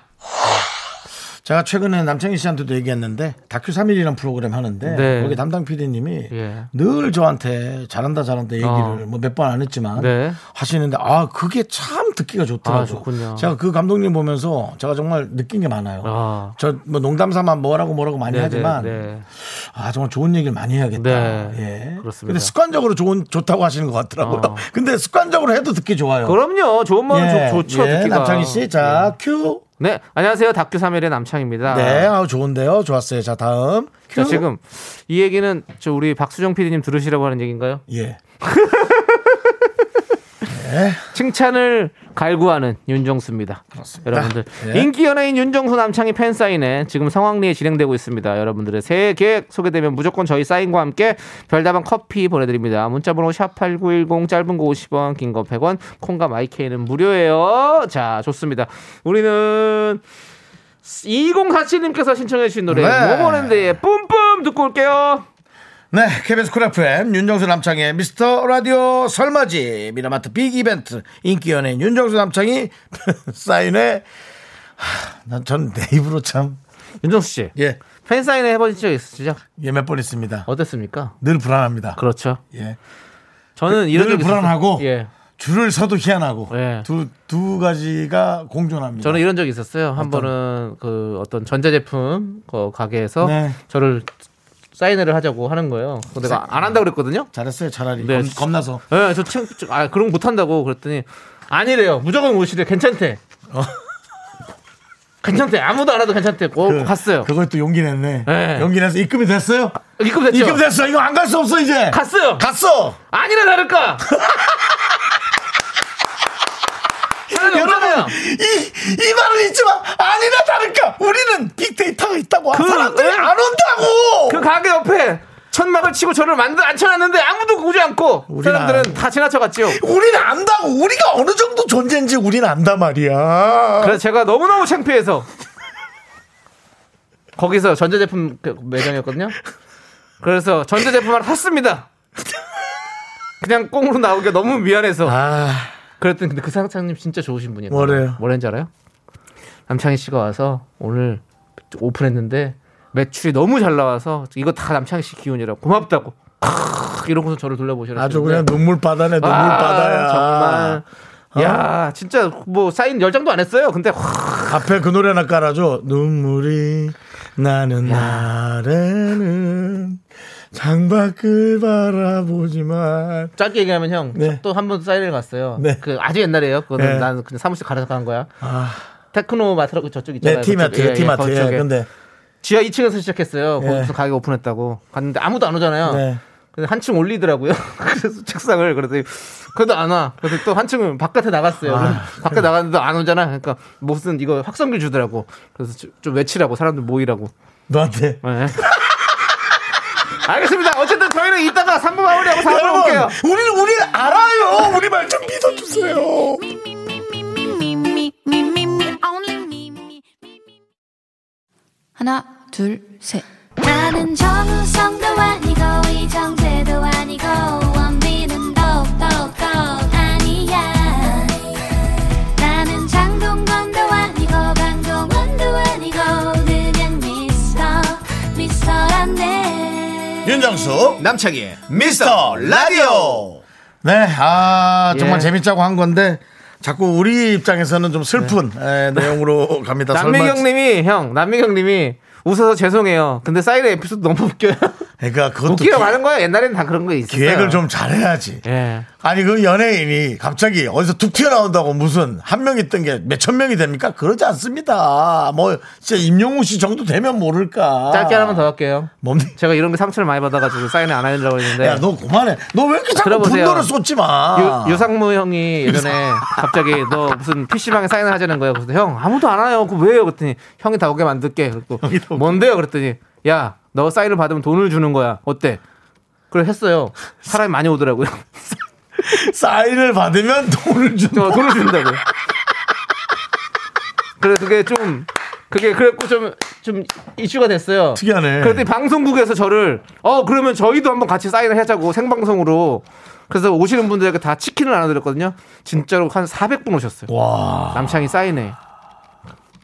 제가 최근에 남창희 씨한테도 얘기했는데 다큐 삼 일이라는 프로그램 하는데 네. 거기 담당 피디님이 예. 늘 저한테 잘한다 잘한다 얘기를 어. 뭐 몇 번 안 했지만 네. 하시는데 아 그게 참 듣기가 좋더라고요. 아, 제가 그 감독님 보면서 제가 정말 느낀 게 많아요. 아. 저 뭐 농담삼아 뭐라고 뭐라고 많이 네네, 하지만 네. 아 정말 좋은 얘기를 많이 해야겠다. 네. 예. 그렇습니다. 근데 습관적으로 좋은 좋다고 하시는 것 같더라고요. 어. 근데 습관적으로 해도 듣기 좋아요. 그럼요. 좋은 말은 예. 좋죠. 예. 남창희 씨, 자 예. 큐. 네, 안녕하세요. 다큐 삼 일의 남창입니다. 네, 아우 좋은데요. 좋았어요. 자, 다음. 자, 지금 이 얘기는 저 우리 박수정 피디님 들으시라고 하는 얘기인가요? 예. 네. 칭찬을 갈구하는 윤정수입니다. 그렇습니다. 여러분들 예. 인기 연예인 윤정수 남창희 팬 사인회 지금 성황리에 진행되고 있습니다. 여러분들의 새해 계획 소개되면 무조건 저희 사인과 함께 별다방 커피 보내드립니다. 문자번호 샵팔구일공 짧은 거 오십 원 긴 거 백 원 콩과 마이케이는 무료예요. 자 좋습니다. 우리는 이공사칠 님께서 신청해 주신 노래 네. 모모랜드의 뿜뿜 듣고 올게요. 네, 케이비에스 쿨에프엠 윤정수 남창의 미스터 라디오 설맞이 미라마트 빅 이벤트 인기 연예인 윤정수 남창이 사인회. 난 전 내 입으로 참. 윤정수 씨, 예, 팬 사인회 해보신 적 있으시죠? 예, 몇 번 있습니다. 어땠습니까? 늘 불안합니다. 그렇죠. 예, 저는 그, 이런 늘 불안하고 예. 줄을 서도 희한하고 예. 두, 두 가지가 공존합니다. 저는 이런 적이 있었어요. 한 어떤... 번은 그 어떤 전자제품 그 가게에서 네. 저를 사인회를 하자고 하는 거예요. 내가 안 한다고 그랬거든요. 잘했어요. 차라리 네. 겁, 겁나서. 네, 저 참, 아, 그런 거 못한다고 그랬더니 아니래요. 무조건 오시래. 괜찮대. 어. 괜찮대. 아무도 안 와도 괜찮대. 오, 그, 갔어요. 그걸 또 용기 냈네. 네. 용기 내서 입금이 됐어요? 아, 입금 됐죠. 입금 됐어. 이거 안 갈 수 없어 이제. 갔어요. 갔어. 아니나 다를까. 여러분 이, 이 말은 잊지마. 아니나 다를까 우리는 빅데이터가 있다고 그, 사람들이 안 온다고. 그 가게 옆에 천막을 치고 저를 만들 앉혀놨는데 아무도 오지 않고 사람들은 다 지나쳐갔지요. 우리는 안다고. 우리가 어느 정도 존재인지 우리는 안다 말이야. 그래서 제가 너무너무 창피해서 거기서 전자제품 매장이었거든요. 그래서 전자제품을 샀습니다. 그냥 꽁으로 나오기가 너무 미안해서. 아... 그랬더니 근데 그 사장님 진짜 좋으신 분이에요. 뭐래요? 뭐랬는지 알아요? 남창희 씨가 와서 오늘 오픈했는데 매출이 너무 잘 나와서 이거 다 남창희 씨 기운이라고 고맙다고. 크으, 이러고서 저를 돌려보시라고. 아주 그냥 눈물 바다네. 눈물 아, 바다야. 정말. 어? 야 진짜 뭐 사인 열 장도 안 했어요. 근데 확... 앞에 그 노래나 깔아줘. 눈물이 나는 야. 나라는 창밖을 바라보지만. 짧게 얘기하면 형 또 한 번 네. 사인을 갔어요. 네. 그 아주 옛날이에요. 그거는 네. 난 그냥 사무실 갈아서 간 거야. 아. 테크노 마트라고 저쪽 있잖아요. 네, 티마트, 예, 티마트. 예, 근데 지하 이 층에서 시작했어요. 예. 거기서 가게 오픈했다고 갔는데 아무도 안 오잖아요. 네. 근데 한층 올리더라고요. 그래서 책상을 그랬더니 그래도 안 와. 그래서 또 한층은 바깥에 나갔어요. 아, 밖에 나갔는데 안 오잖아. 그러니까 무슨 이거 확성기 주더라고. 그래서 좀 외치라고 사람들 모이라고. 너한테. 네. 알겠습니다. 어쨌든 저희는 이따가 삼 부 마무리하고 사 부로 올게요. 우리는 우리는 알아요. 우리 말 좀 믿어주세요. 하나 둘 셋. 나는 정우성도 아니고 이정재도 아니고 원빈은 더욱더 아니야. 나는 장동건도 아니고 강동원도 아니고 그냥 미스터 미스터란데. 윤정수 남창희 미스터 라디오. 네, 아 정말 예. 재밌자고 한 건데 자꾸 우리 입장에서는 좀 슬픈 네. 에, 내용으로 갑니다. 남미경님이 형, 남미경님이 웃어서 죄송해요. 근데 사이렌 에피소드 너무 웃겨요. 그러니까 그것도 웃기라고 하는 거야. 옛날에는 다 그런 거 있었어요. 기획을 좀 잘해야지. 예. 아니 그 연예인이 갑자기 어디서 툭 튀어나온다고 무슨 한 명 있던 게 몇천 명이 됩니까? 그러지 않습니다. 뭐 진짜 임영웅 씨 정도 되면 모를까. 짧게 하나만 더 할게요. 뭡니까? 제가 이런 게 상처를 많이 받아가지고 사인을 안 하려고 했는데. 야, 너 그만해. 너 왜 이렇게 자꾸 들어보세요. 분노를 쏟지 마. 유, 유상무 형이 예전에 갑자기 너 무슨 피씨방에 사인을 하자는 거야. 그래서 형 아무도 안 와요. 그 왜요? 그랬더니 형이 다 오게 만들게. 그랬고 뭔데요? 그랬더니 야 너 사인을 받으면 돈을 주는 거야. 어때? 그래 했어요. 사람이 많이 오더라고요. 사인을 받으면 돈을 준다. 돈을 준다고. 그래 그게 좀 그게 그랬고 좀 좀 이슈가 됐어요. 특이하네. 그랬더니 방송국에서 저를 어 그러면 저희도 한번 같이 사인을 하자고 생방송으로. 그래서 오시는 분들에게 다 치킨을 나눠드렸거든요. 진짜로 한 사백 분 오셨어요. 와. 남창이 사인해.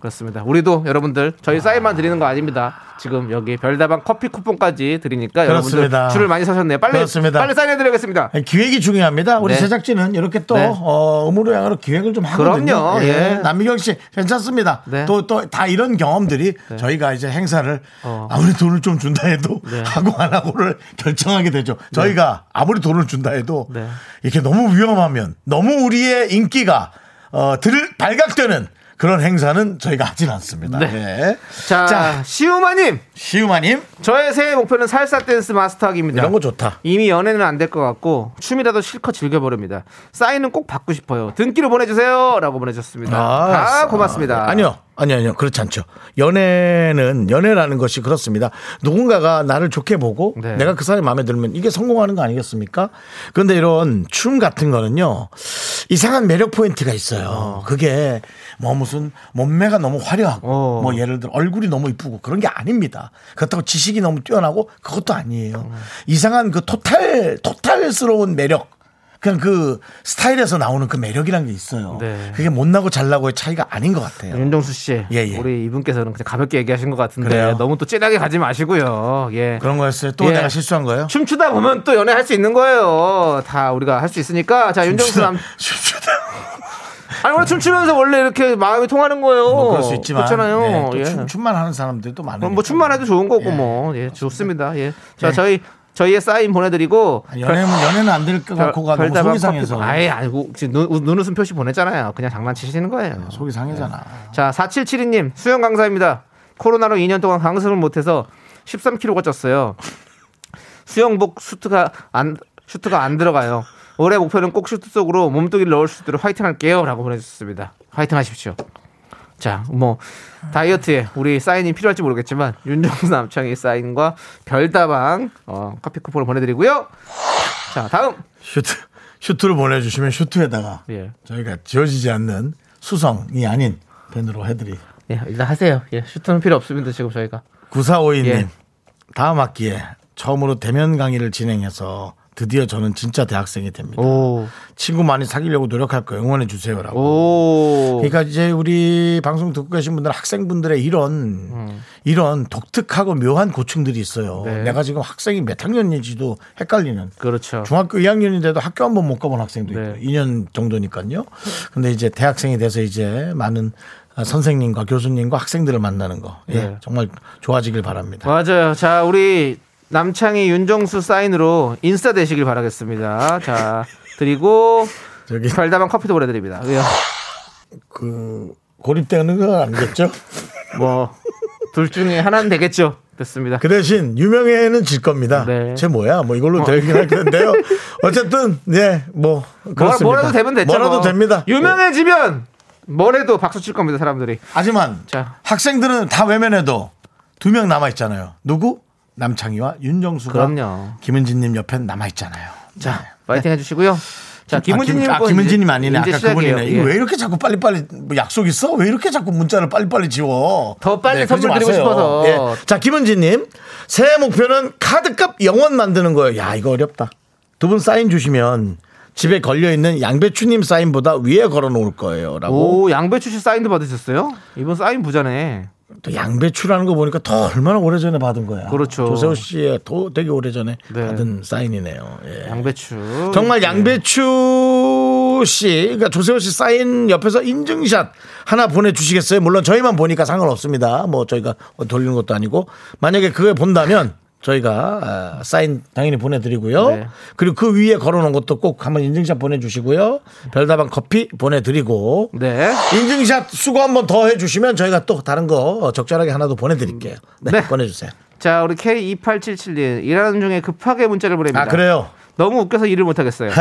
그렇습니다. 우리도 여러분들 저희 사인만 드리는 거 아닙니다. 지금 여기 별다방 커피 쿠폰까지 드리니까 그렇습니다. 여러분들 줄을 많이 서셨네요. 빨리 그렇습니다. 빨리 사인해드리겠습니다. 기획이 중요합니다. 우리 네. 제작진은 이렇게 또 네. 어, 음으로 양으로 기획을 좀 하거든요. 그럼요. 예. 예. 남미경 씨 괜찮습니다. 네. 또 또 다 이런 경험들이 네. 저희가 이제 행사를 어. 아무리 돈을 좀 준다 해도 네. 하고 안 하고를 결정하게 되죠. 저희가 네. 아무리 돈을 준다 해도 네. 이렇게 너무 위험하면 너무 우리의 인기가 어, 들 발각되는. 그런 행사는 저희가 하진 않습니다. 네. 네. 자, 자, 시우마님. 시우마님. 저의 새해 목표는 살사 댄스 마스터하기입니다. 이런 거 좋다. 이미 연애는 안 될 것 같고 춤이라도 실컷 즐겨버립니다. 사인은 꼭 받고 싶어요. 등기로 보내주세요. 라고 보내주셨습니다. 아, 아 고맙습니다. 아니요. 아니요. 아니요. 그렇지 않죠. 연애는 연애라는 것이 그렇습니다. 누군가가 나를 좋게 보고 네. 내가 그 사람이 마음에 들면 이게 성공하는 거 아니겠습니까? 그런데 이런 춤 같은 거는요. 이상한 매력 포인트가 있어요. 어. 그게 뭐 무슨 몸매가 너무 화려하고 어. 뭐 예를 들어 얼굴이 너무 이쁘고 그런 게 아닙니다. 그렇다고 지식이 너무 뛰어나고 그것도 아니에요. 어. 이상한 그 토탈 토탈스러운 매력. 그냥 그 스타일에서 나오는 그 매력이란 게 있어요. 네. 그게 못나고 잘나고의 차이가 아닌 것 같아요. 윤정수 씨, 예, 예. 우리 이분께서는 그냥 가볍게 얘기하신 것 같은데 그래요? 너무 또 진하게 가지 마시고요. 예. 그런 거였어요. 또 예. 내가 실수한 거예요? 춤추다 보면 또 연애할 수 있는 거예요. 다 우리가 할 수 있으니까. 자, 윤정수 남. 춤추다. 아니 원래 춤추면서 원래 이렇게 마음이 통하는 거예요. 뭐 그럴 수 있지만 그렇잖아요. 예, 예. 춤, 춤만 하는 사람들도 많아요. 뭐 춤만 해도 좋은 거고 예. 뭐 예, 좋습니다. 예. 자, 예. 저희. 저희의 사인 보내드리고 연애는 연애는 안 될 것 같고가 너무 속이 상해서 아예 아니고 지금 눈, 눈웃음 표시 보냈잖아요. 그냥 장난치시는 거예요. 네, 속이 상해잖아. 네. 자 사칠칠이 님 수영 강사입니다. 코로나로 이 년 동안 강습을 못해서 십삼 킬로그램가 쪘어요. 수영복 슈트가 안 슈트가 안 들어가요. 올해 목표는 꼭 슈트 속으로 몸뚱이를 넣을 수 있도록 화이팅할게요. 라고 보내주셨습니다. 화이팅하십시오. 자, 뭐 다이어트에 우리 사인이 필요할지 모르겠지만 윤정수 남창희 사인과 별다방 어, 커피 쿠폰을 보내드리고요. 자, 다음 슈트 슈트를 보내주시면 슈트에다가 예. 저희가 지워지지 않는 수성이 아닌 펜으로 해드리. 예, 일단 하세요. 예, 슈트는 필요 없습니다. 지금 저희가 구사오이님 예. 다음 학기에 처음으로 대면 강의를 진행해서 드디어 저는 진짜 대학생이 됩니다. 오. 친구 많이 사귀려고 노력할 거예요. 응원해 주세요라고. 오. 그러니까 이제 우리 방송 듣고 계신 분들 학생분들의 이런 음. 이런 독특하고 묘한 고충들이 있어요. 네. 내가 지금 학생이 몇 학년인지도 헷갈리는. 그렇죠. 중학교 이 학년인데도 학교 한 번 못 가본 학생도 네. 있고 이 년 정도니까요. 근데 이제 대학생이 돼서 이제 많은 선생님과 교수님과 학생들을 만나는 거 예, 네. 정말 좋아지길 바랍니다. 맞아요. 자, 우리 남창희 윤정수 사인으로 인스타 되시길 바라겠습니다. 자, 그리고 저기 별다방 커피도 보내드립니다. 그 고립되는 건 아니겠죠? 뭐 둘 중에 하나는 되겠죠. 됐습니다. 그 대신 유명해는 질 겁니다. 네. 쟤 뭐야? 뭐 이걸로 어. 되긴 할 텐데요. 어쨌든 예, 뭐 그렇습니다. 뭐라도 되면 됐죠. 뭐라도 뭐. 됩니다. 유명해지면. 뭐래도 박수 칠 겁니다, 사람들이. 하지만 자. 학생들은 다 외면해도 두 명 남아 있잖아요. 누구? 남창희와 윤정수가. 그럼요. 김은진님 옆엔 남아 있잖아요. 자, 네. 파이팅 해주시고요. 자, 김은진님 아, 김은진님 아, 아니네. 아까 그분이네. 이거 예. 왜 이렇게 자꾸 빨리빨리 뭐 약속 있어? 왜 이렇게 자꾸 문자를 빨리빨리 지워? 더 빨리 네, 선물 드리고 싶어서. 예. 자, 김은진님 새해 목표는 카드값 영원 만드는 거예요. 야, 이거 어렵다. 두 분 사인 주시면. 집에 걸려있는 양배추님 사인보다 위에 걸어놓을 거예요 라고. 오, 양배추 씨 사인도 받으셨어요? 이번 사인 부자네. 또 양배추라는 거 보니까 더 얼마나 오래전에 받은 거야. 그렇죠. 조세호 씨의 더 되게 오래전에 네. 받은 사인이네요. 예. 양배추 정말 양배추 씨 그러니까 조세호 씨 사인 옆에서 인증샷 하나 보내주시겠어요? 물론 저희만 보니까 상관없습니다. 뭐 저희가 돌리는 것도 아니고 만약에 그걸 본다면 저희가 사인 당연히 보내드리고요. 네. 그리고 그 위에 걸어놓은 것도 꼭 한번 인증샷 보내주시고요. 별다방 커피 보내드리고 네. 인증샷 수고 한번 더 해주시면 저희가 또 다른 거 적절하게 하나 더 보내드릴게요. 네, 네. 보내주세요. 자, 우리 케이 이팔칠칠일 일하는 중에 급하게 문자를 보냅니다. 아, 그래요? 너무 웃겨서 일을 못하겠어요.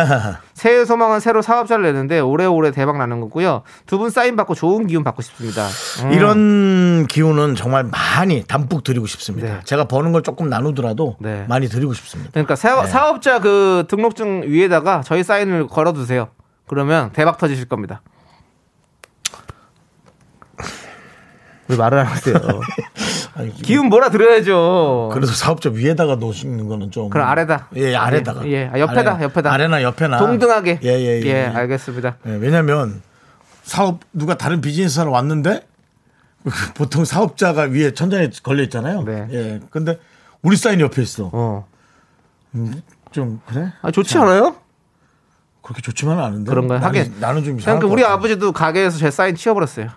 새해 소망은 새로 사업자를 내는데 오래오래 대박 나는 거고요. 두 분 사인 받고 좋은 기운 받고 싶습니다. 음. 이런 기운은 정말 많이 담뿍 드리고 싶습니다. 네. 제가 버는 걸 조금 나누더라도 네. 많이 드리고 싶습니다. 그러니까 사, 네. 사업자 그 등록증 위에다가 저희 사인을 걸어두세요. 그러면 대박 터지실 겁니다. 왜 말을 안 하세요? 아니, 기운 뭐라 드려야죠. 그래서 사업자 위에다가 놓으시는 거는 좀. 그럼 아래다. 예, 아래다가. 예, 예. 옆에다, 아래, 옆에다. 아래나 옆에나. 동등하게. 예, 예, 예. 예, 알겠습니다. 예, 왜냐면 사업 누가 다른 비즈니스를 왔는데 보통 사업자가 위에 천장에 걸려 있잖아요. 네. 예. 근데 우리 사인 옆에 있어. 어. 음, 좀 그래? 아, 좋지 자. 않아요? 그렇게 좋지만은 않은데. 그런가요? 나는, 하긴 나는 좀 이상한. 그러니까 우리 아버지도 가게에서 제 사인 치워버렸어요.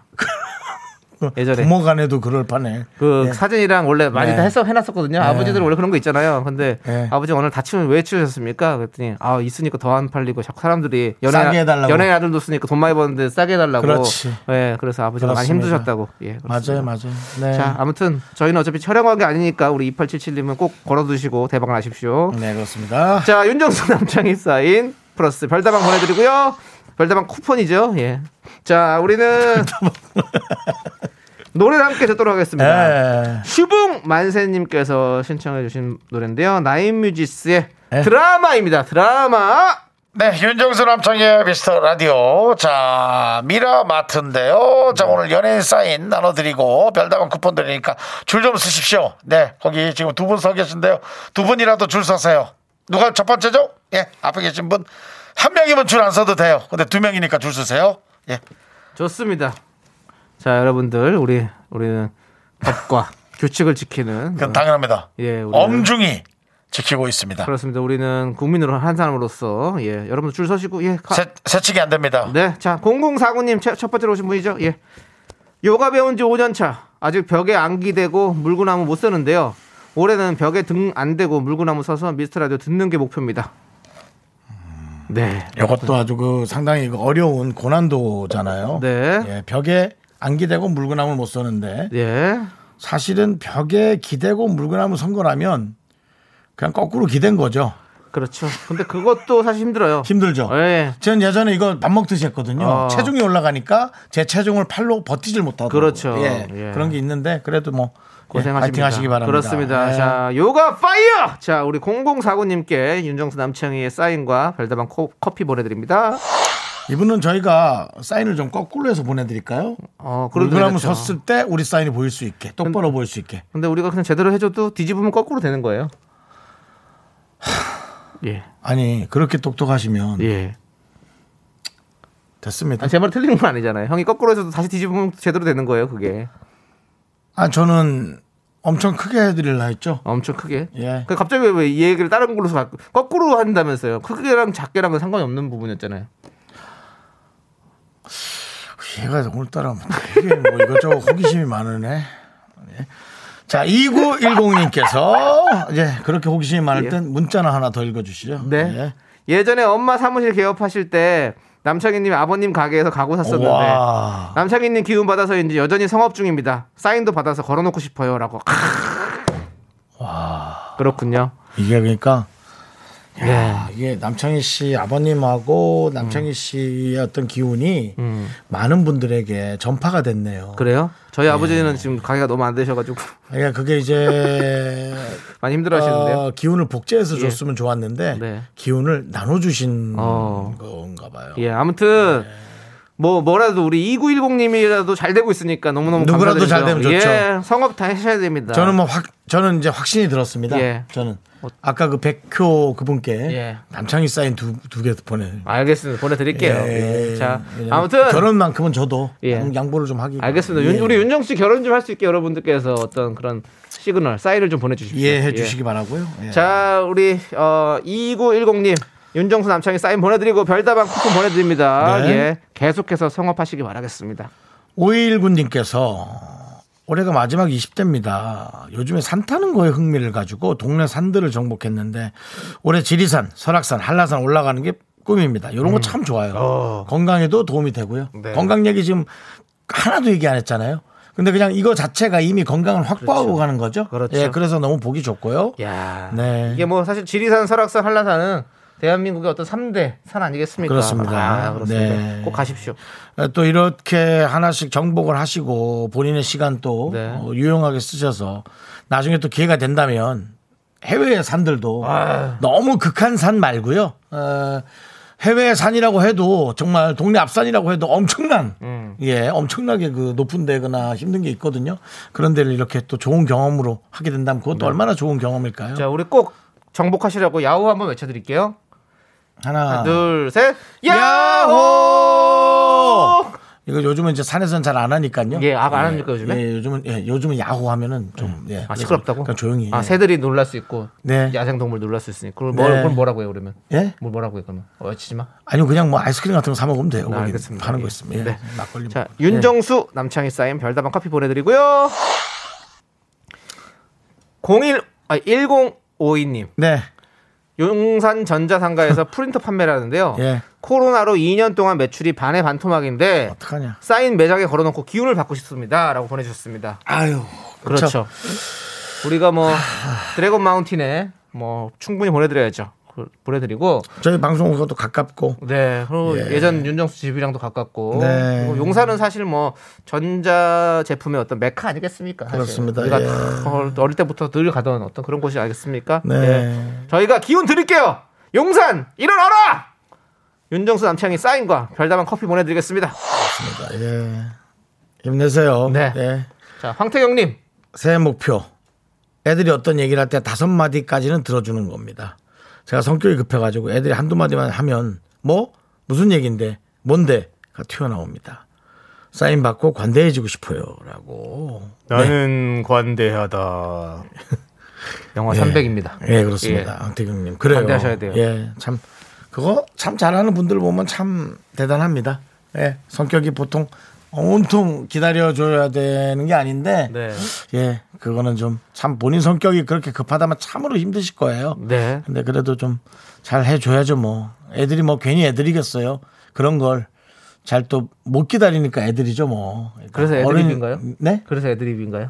예전에 부모 간에도 그럴 판에 그 네. 사진이랑 원래 많이 네. 다 해서 해놨었거든요. 네. 아버지들 원래 그런 거 있잖아요. 근데 네. 아버지 오늘 다 치면 왜 치우셨습니까? 그랬더니 아 있으니까 더 안 팔리고 자꾸 사람들이 연애 싸게 해달라고 연애 아들도 쓰니까 돈 많이 버는데 싸게 해달라고. 그렇지. 예, 네, 그래서 아버지가 그렇습니다. 많이 힘드셨다고. 예, 맞아요, 맞아요. 네. 자, 아무튼 저희는 어차피 촬영한 게 아니니까 우리 이팔칠칠님은 꼭 걸어두시고 대박 나십시오. 네, 그렇습니다. 자, 윤정수 남창희 사인 플러스 별다방 보내드리고요. 별다방 쿠폰이죠. 예. 자, 우리는 노래를 함께 듣도록 하겠습니다. 슈붕 만세님께서 신청해 주신 노래인데요. 나인뮤지스의 에이. 드라마입니다. 드라마. 네, 윤정수 남창의 미스터 라디오. 자, 미라마트인데요. 자, 오늘 연예인 사인 나눠드리고 별다방 쿠폰 드리니까 줄 좀 쓰십시오. 네, 거기 지금 두 분 서 계신데요. 두 분이라도 줄 서세요. 누가 첫 번째죠? 예, 앞에 계신 분. 한 명이면 줄 안 서도 돼요. 근데 두 명이니까 줄 서세요. 예, 좋습니다. 자, 여러분들 우리 우리는 법과 규칙을 지키는 그건 당연합니다. 예, 엄중히 지키고 있습니다. 그렇습니다. 우리는 국민으로 한 사람으로서 예, 여러분들 줄 서시고 예, 새치기 안 됩니다. 네, 자, 공공사구님 첫 번째로 오신 분이죠. 예, 요가 배운 지 오 년 차 아직 벽에 안 기대고 물구나무 못 서는데요. 올해는 벽에 등 안 대고 물구나무 서서 미스터 라디오 듣는 게 목표입니다. 네, 이것도 아주 그 상당히 어려운 고난도잖아요. 네, 예, 벽에 안 기대고 물구나무를 못 서는데 예. 사실은 벽에 기대고 물구나무 선 거라면 그냥 거꾸로 기댄 거죠. 그렇죠. 근데 그것도 사실 힘들어요. 힘들죠. 예. 전 예전에 이거 밥 먹듯이 했거든요. 어. 체중이 올라가니까 제 체중을 팔로 버티질 못하고. 그렇죠. 예. 예. 그런 게 있는데 그래도 뭐 고생하십니다. 예. 하시기 바랍니다. 그렇습니다. 예. 자, 요가 파이어. 자, 우리 공공사구님께 윤정수 남창희의 사인과 별다방 코, 커피 보내드립니다. 이분은 저희가 사인을 좀 거꾸로 해서 보내드릴까요? 어, 그러면 섰을 때 우리 사인이 보일 수 있게, 똑바로 근데, 보일 수 있게. 근데 우리가 그냥 제대로 해줘도 뒤집으면 거꾸로 되는 거예요. 예. 아니 그렇게 똑똑하시면 예. 됐습니다. 아니, 제 말이 틀린 건 아니잖아요. 형이 거꾸로 해서 다시 뒤집으면 제대로 되는 거예요, 그게. 아 저는 엄청 크게 해드리려 했죠. 엄청 크게. 예. 그 갑자기 왜 이 얘기를 다른 걸로 갖고 거꾸로 한다면서요? 크게랑 작게랑은 상관이 없는 부분이었잖아요. 얘가 오늘따라 되게 뭐 이것저것 호기심이 많으네. 예. 자, 이구일공님께서 예, 그렇게 호기심이 많을 땐 문자나 하나 더 읽어주시죠. 네. 예. 예전에 엄마 사무실 개업하실 때 남창희님 아버님 가게에서 가구 샀었는데 우와. 남창희님 기운 받아서인지 여전히 성업 중입니다. 사인도 받아서 걸어놓고 싶어요 라고. 와. 그렇군요. 이게 그러니까 야, 예. 이게 남창희 씨 아버님하고 남창희 씨의 어떤 기운이 음. 많은 분들에게 전파가 됐네요. 그래요? 저희 예. 아버지는 지금 가게가 너무 안 되셔가지고. 예, 그게 이제 많이 힘들어하시는데요. 어, 기운을 복제해서 줬으면 예. 좋았는데 네. 기운을 나눠주신 어. 건가 봐요. 예, 아무튼 예. 뭐 뭐라도 우리 이구일공님이라도 잘 되고 있으니까 너무너무 누구라도 감사드리죠. 잘 되면 좋죠. 예, 성업 다 하셔야 됩니다. 저는 뭐 확 저는 이제 확신이 들었습니다. 예. 저는. 아까 그 백효 그분께 예. 남창희 사인 두 두 개 보내. 알겠습니다. 보내드릴게요. 예. 예. 자, 아무튼 결혼만큼은 저도 예. 양보를 좀 하기. 알겠습니다. 예. 우리 윤정 씨 결혼 좀 할 수 있게 여러분들께서 어떤 그런 시그널 사인을 좀 보내주십시오. 예, 해주시기 예. 바라고요. 예. 자, 우리 어, 이구일공님 윤정수 남창희 사인 보내드리고 별다방 쿠폰 보내드립니다. 네. 예, 계속해서 성업하시기 바라겠습니다. 오이일구님께서 올해가 마지막 이십 대입니다. 요즘에 산 타는 거에 흥미를 가지고 동네 산들을 정복했는데 올해 지리산, 설악산, 한라산 올라가는 게 꿈입니다. 이런 거 참 좋아요. 어. 건강에도 도움이 되고요. 네. 건강 얘기 지금 하나도 얘기 안 했잖아요. 근데 그냥 이거 자체가 이미 건강을 확보하고 그렇죠. 가는 거죠. 그렇죠. 예, 그래서 너무 보기 좋고요. 야, 네. 이게 뭐 사실 지리산, 설악산, 한라산은 대한민국의 어떤 삼 대 산 아니겠습니까? 그렇습니다. 아, 그렇습니다. 네. 꼭 가십시오. 또 이렇게 하나씩 정복을 하시고 본인의 시간 또 네. 유용하게 쓰셔서 나중에 또 기회가 된다면 해외의 산들도 아유. 너무 극한 산 말고요. 어, 해외의 산이라고 해도 정말 동네 앞산이라고 해도 엄청난 음. 예, 엄청나게 그 높은 데거나 힘든 게 있거든요. 그런 데를 이렇게 또 좋은 경험으로 하게 된다면 그것도 네. 얼마나 좋은 경험일까요? 자, 우리 꼭 정복하시라고 야호 한번 외쳐드릴게요. 하나, 하나 둘, 셋. 야호! 이거 요즘은 이제 산에서는 잘 안 하니까요. 예, 아, 안 예, 합니까 요즘에? 예, 요즘은 예, 요즘은 야호 하면은 좀 예. 예, 아, 시끄럽다고? 그러니까 조용히. 아, 예. 새들이 놀랄 수 있고, 네. 야생 동물 놀랄 수 있으니. 그걸 뭘, 네. 그걸 뭐라고 해요 그러면? 예? 뭘 뭐라고 해 그러면? 외치지 마. 아니요, 그냥 뭐 아이스크림 같은 거 사 먹으면 돼요. 아, 알겠습니다. 파는 예. 거 있습니다. 네. 예. 막걸리. 자, 예. 윤정수 남창희 사인 별다방 커피 보내드리고요. 공일 아, 일공오이님. 네. 용산 전자상가에서 프린터 판매를 하는데요. 예. 코로나로 이 년 동안 매출이 반의 반토막인데 어떡하냐. 사인 매장에 걸어놓고 기운을 받고 싶습니다. 라고 보내주셨습니다. 아유, 그렇죠. 그렇죠. 우리가 뭐 드래곤 마운틴에 뭐 충분히 보내드려야죠. 보내드리고 저희 방송국도 가깝고 네 그리고 예. 예전 윤정수 집이랑도 가깝고 네. 그리고 용산은 사실 뭐 전자 제품의 어떤 메카 아니겠습니까? 사실. 그렇습니다. 우리가 예. 어릴 때부터 늘 가던 어떤 그런 곳이 아니겠습니까? 네. 네. 저희가 기운 드릴게요. 용산 일어나라. 윤정수 남창희 사인과 별다방 커피 보내드리겠습니다. 그렇습니다. 예. 힘내세요. 네. 네. 자 황태경님 새해 목표 애들이 어떤 얘기를 할 때 다섯 마디까지는 들어주는 겁니다. 제가 성격이 급해가지고 애들이 한두 마디만 하면 뭐? 무슨 얘기인데? 뭔데? 가 튀어나옵니다. 사인 받고 관대해지고 싶어요. 라고. 나는 네. 관대하다. 영화 예. 삼백입니다. 예, 그렇습니다. 예. 황태경님. 그래요. 관대하셔야 돼요. 예, 참. 그거 참 잘하는 분들 보면 참 대단합니다. 예, 성격이 보통 온통 기다려줘야 되는 게 아닌데, 네. 예, 그거는 좀 참 본인 성격이 그렇게 급하다면 참으로 힘드실 거예요. 네. 근데 그래도 좀 잘 해줘야죠, 뭐. 애들이 뭐 괜히 애들이겠어요. 그런 걸 잘 또 못 기다리니까 애들이죠, 뭐. 그래서 애드립인가요? 어린... 네? 그래서 애드립인가요?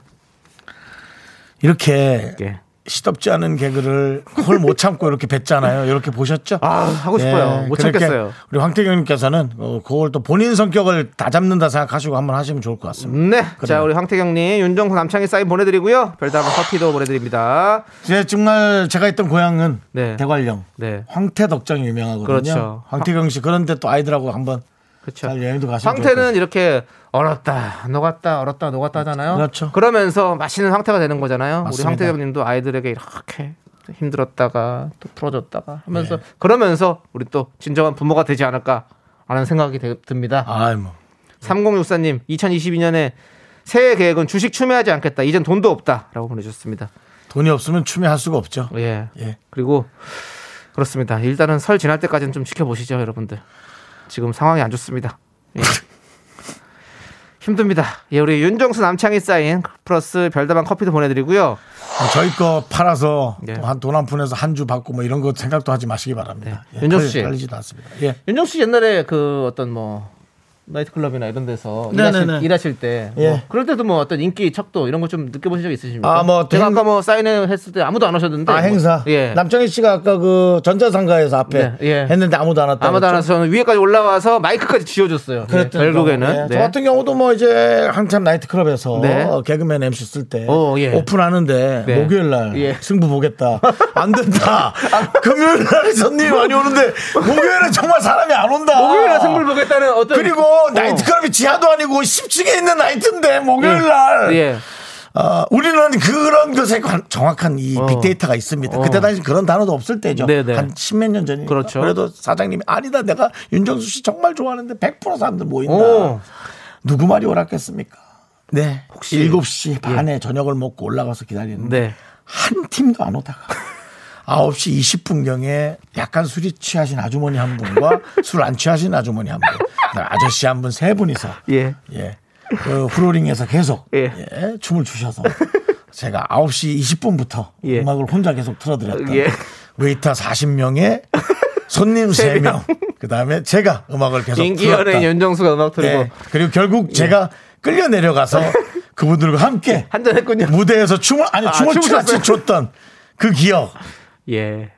이렇게 네. 시덥지 않은 개그를 그걸 못 참고 이렇게 뱉잖아요. 이렇게 보셨죠? 아, 하고 싶어요. 예, 못 참겠어요. 우리 황태경님께서는 그걸 또 본인 성격을 다 잡는다 생각하시고 한번 하시면 좋을 것 같습니다. 네. 그러면. 자, 우리 황태경님, 윤정수 남창희 사인 보내드리고요. 별다방 커피도 보내드립니다. 제 정말 제가 있던 고향은 네. 대관령. 네. 황태덕장이 유명하거든요. 그렇죠. 황태경 씨 그런데 또 아이들하고 한번. 그렇죠. 황태는 이렇게 얼었다 녹았다 얼었다 녹았다 하잖아요. 그렇죠. 그러면서 맛있는 황태가 되는 거잖아요. 맞습니다. 우리 황태형님도 아이들에게 이렇게 힘들었다가 또 풀어줬다가 하면서 네. 그러면서 우리 또 진정한 부모가 되지 않을까 하는 생각이 듭니다. 아이 뭐. 삼공육사님 이천이십이년에 새해 계획은 주식 추매하지 않겠다. 이젠 돈도 없다라고 보내주셨습니다. 돈이 없으면 추매할 수가 없죠. 예. 예. 그리고 그렇습니다. 일단은 설 지날 때까지는 좀 지켜보시죠, 여러분들. 지금 상황이 안 좋습니다. 예. 힘듭니다. 예, 우리 윤정수 남창희 사인 플러스 별다방 커피도 보내드리고요. 저희 거 팔아서 예. 한 돈 한 푼에서 한 주 받고 뭐 이런 거 생각도 하지 마시기 바랍니다. 예. 예. 윤정수 씨, 팔리지도 않습니다. 예. 윤정수 씨 옛날에 그 어떤 뭐 나이트클럽이나 이런 데서 일하실, 일하실 때 예. 뭐 그럴 때도 뭐 어떤 인기 척도 이런 거 좀 느껴보신 적 있으십니까? 아, 뭐 제가 행... 아까 뭐 사인을 했을 때 아무도 안 오셨는데 아 행사 뭐, 예. 남정희 씨가 아까 그 전자상가에서 앞에 네, 예. 했는데 아무도 안 왔다 아무도 안 왔어. 위에까지 올라와서 마이크까지 쥐어줬어요. 예. 결국에는 예. 네. 저 같은 경우도 뭐 이제 한참 나이트클럽에서 네. 개그맨 엠씨 쓸 때 예. 오픈하는데 네. 목요일날 예. 승부 보겠다 안 된다 금요일날 손님 많이 오는데 목요일에 정말 사람이 안 온다 목요일날 승부 보겠다는 어떤 그리고 어. 나이트클럽이 지하도 아니고 십 층에 있는 나이트인데 목요일날 예. 예. 어, 우리는 그런 것에 정확한 이 어. 빅데이터가 있습니다. 어. 그때 당시 그런 단어도 없을 때죠. 네네. 한 십몇 년 전이니까. 그렇죠. 그래도 사장님이 아니다 내가 윤정수 씨 정말 좋아하는데 백 퍼센트 사람들 모인다. 오. 누구 말이 옳았겠습니까? 네. 혹시 일곱 시 예. 반에 저녁을 먹고 올라가서 기다리는데 네. 한 팀도 안 오다가 아홉 시 이십 분경에 약간 술이 취하신 아주머니 한 분과 술 안 취하신 아주머니 한 분, 아저씨 한 분 세 분이서 예. 예. 그 후로링에서 계속 예. 예. 춤을 추셔서 제가 아홉 시 이십 분부터 예. 음악을 혼자 계속 틀어드렸던 예. 웨이터 사십 명에 손님 세 명 그다음에 제가 음악을 계속 인기 연예인 윤정수가 음악 틀고 예. 그리고 결국 예. 제가 끌려 내려가서 그분들과 함께 한잔했군요. 무대에서 춤을 아니 아, 춤을 같이 췄던 그 기억 예.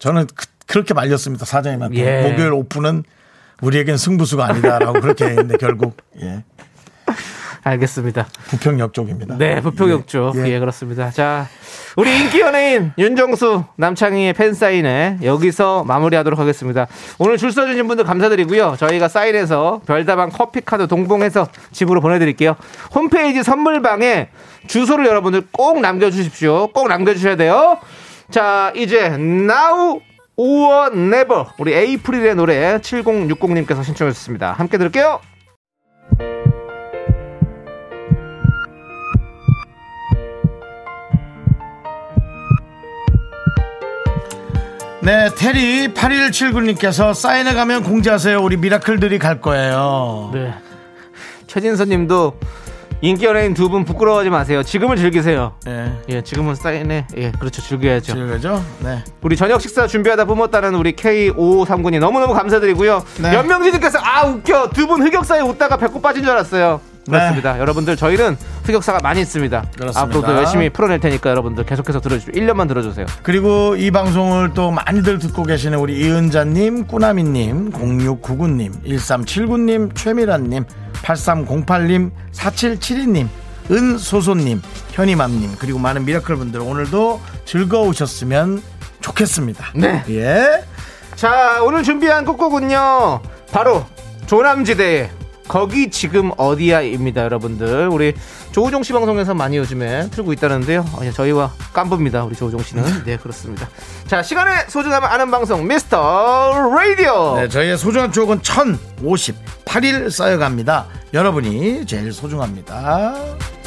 저는 그, 그렇게 말렸습니다. 사장님한테. 예. 목요일 오픈은 우리에겐 승부수가 아니다라고 그렇게 했는데 결국. 예. 알겠습니다. 부평역 쪽입니다. 네, 부평역 예. 쪽. 예. 예, 그렇습니다. 자, 우리 인기 연예인 윤정수 남창희의 팬 사인회 여기서 마무리하도록 하겠습니다. 오늘 줄 서주신 분들 감사드리고요. 저희가 사인해서 별다방 커피카드 동봉해서 집으로 보내드릴게요. 홈페이지 선물방에 주소를 여러분들 꼭 남겨주십시오. 꼭 남겨주셔야 돼요. 자, 이제 Now or Never 우리 에이프릴의 노래 칠공육공님께서 신청해 주셨습니다. 함께 들을게요. 네, 테리 팔일칠구님께서 사인회 가면 공지하세요. 우리 미라클들이 갈 거예요. 네. 최진서님도 인기 연예인 두 분 부끄러워하지 마세요. 지금을 즐기세요. 예, 예 지금은 사인해. 예, 그렇죠. 즐겨야죠. 즐겨죠. 네. 우리 저녁 식사 준비하다 뿜었다는 우리 케이 오오삼군이 너무너무 감사드리고요. 네. 연명진님께서 아 웃겨. 두 분 흑역사에 웃다가 배꼽 빠진 줄 알았어요. 그렇습니다. 네. 여러분들 저희는 흑역사가 많이 있습니다. 그렇습니다. 앞으로도 열심히 풀어낼 테니까 여러분들 계속해서 들어주세요. 일 년만 들어주세요. 그리고 이 방송을 또 많이들 듣고 계시는 우리 이은자님, 꾸나미님, 공육구구님, 일삼칠구님, 최미란님, 팔삼공팔님, 사칠칠이님, 은소소님, 현이맘님 그리고 많은 미라클 분들 오늘도 즐거우셨으면 좋겠습니다. 네. 예. 자, 오늘 준비한 곡곡은요 바로 조남지대의 거기 지금 어디야입니다. 여러분들 우리 조우종 씨 방송에서 많이 요즘에 틀고 있다는데요. 저희와 깜부입니다. 우리 조우종 씨는 네 그렇습니다. 자, 시간의 소중함을 아는 방송 미스터 라디오. 네, 저희의 소중한 추억은 천오십팔일 쌓여갑니다. 여러분이 제일 소중합니다.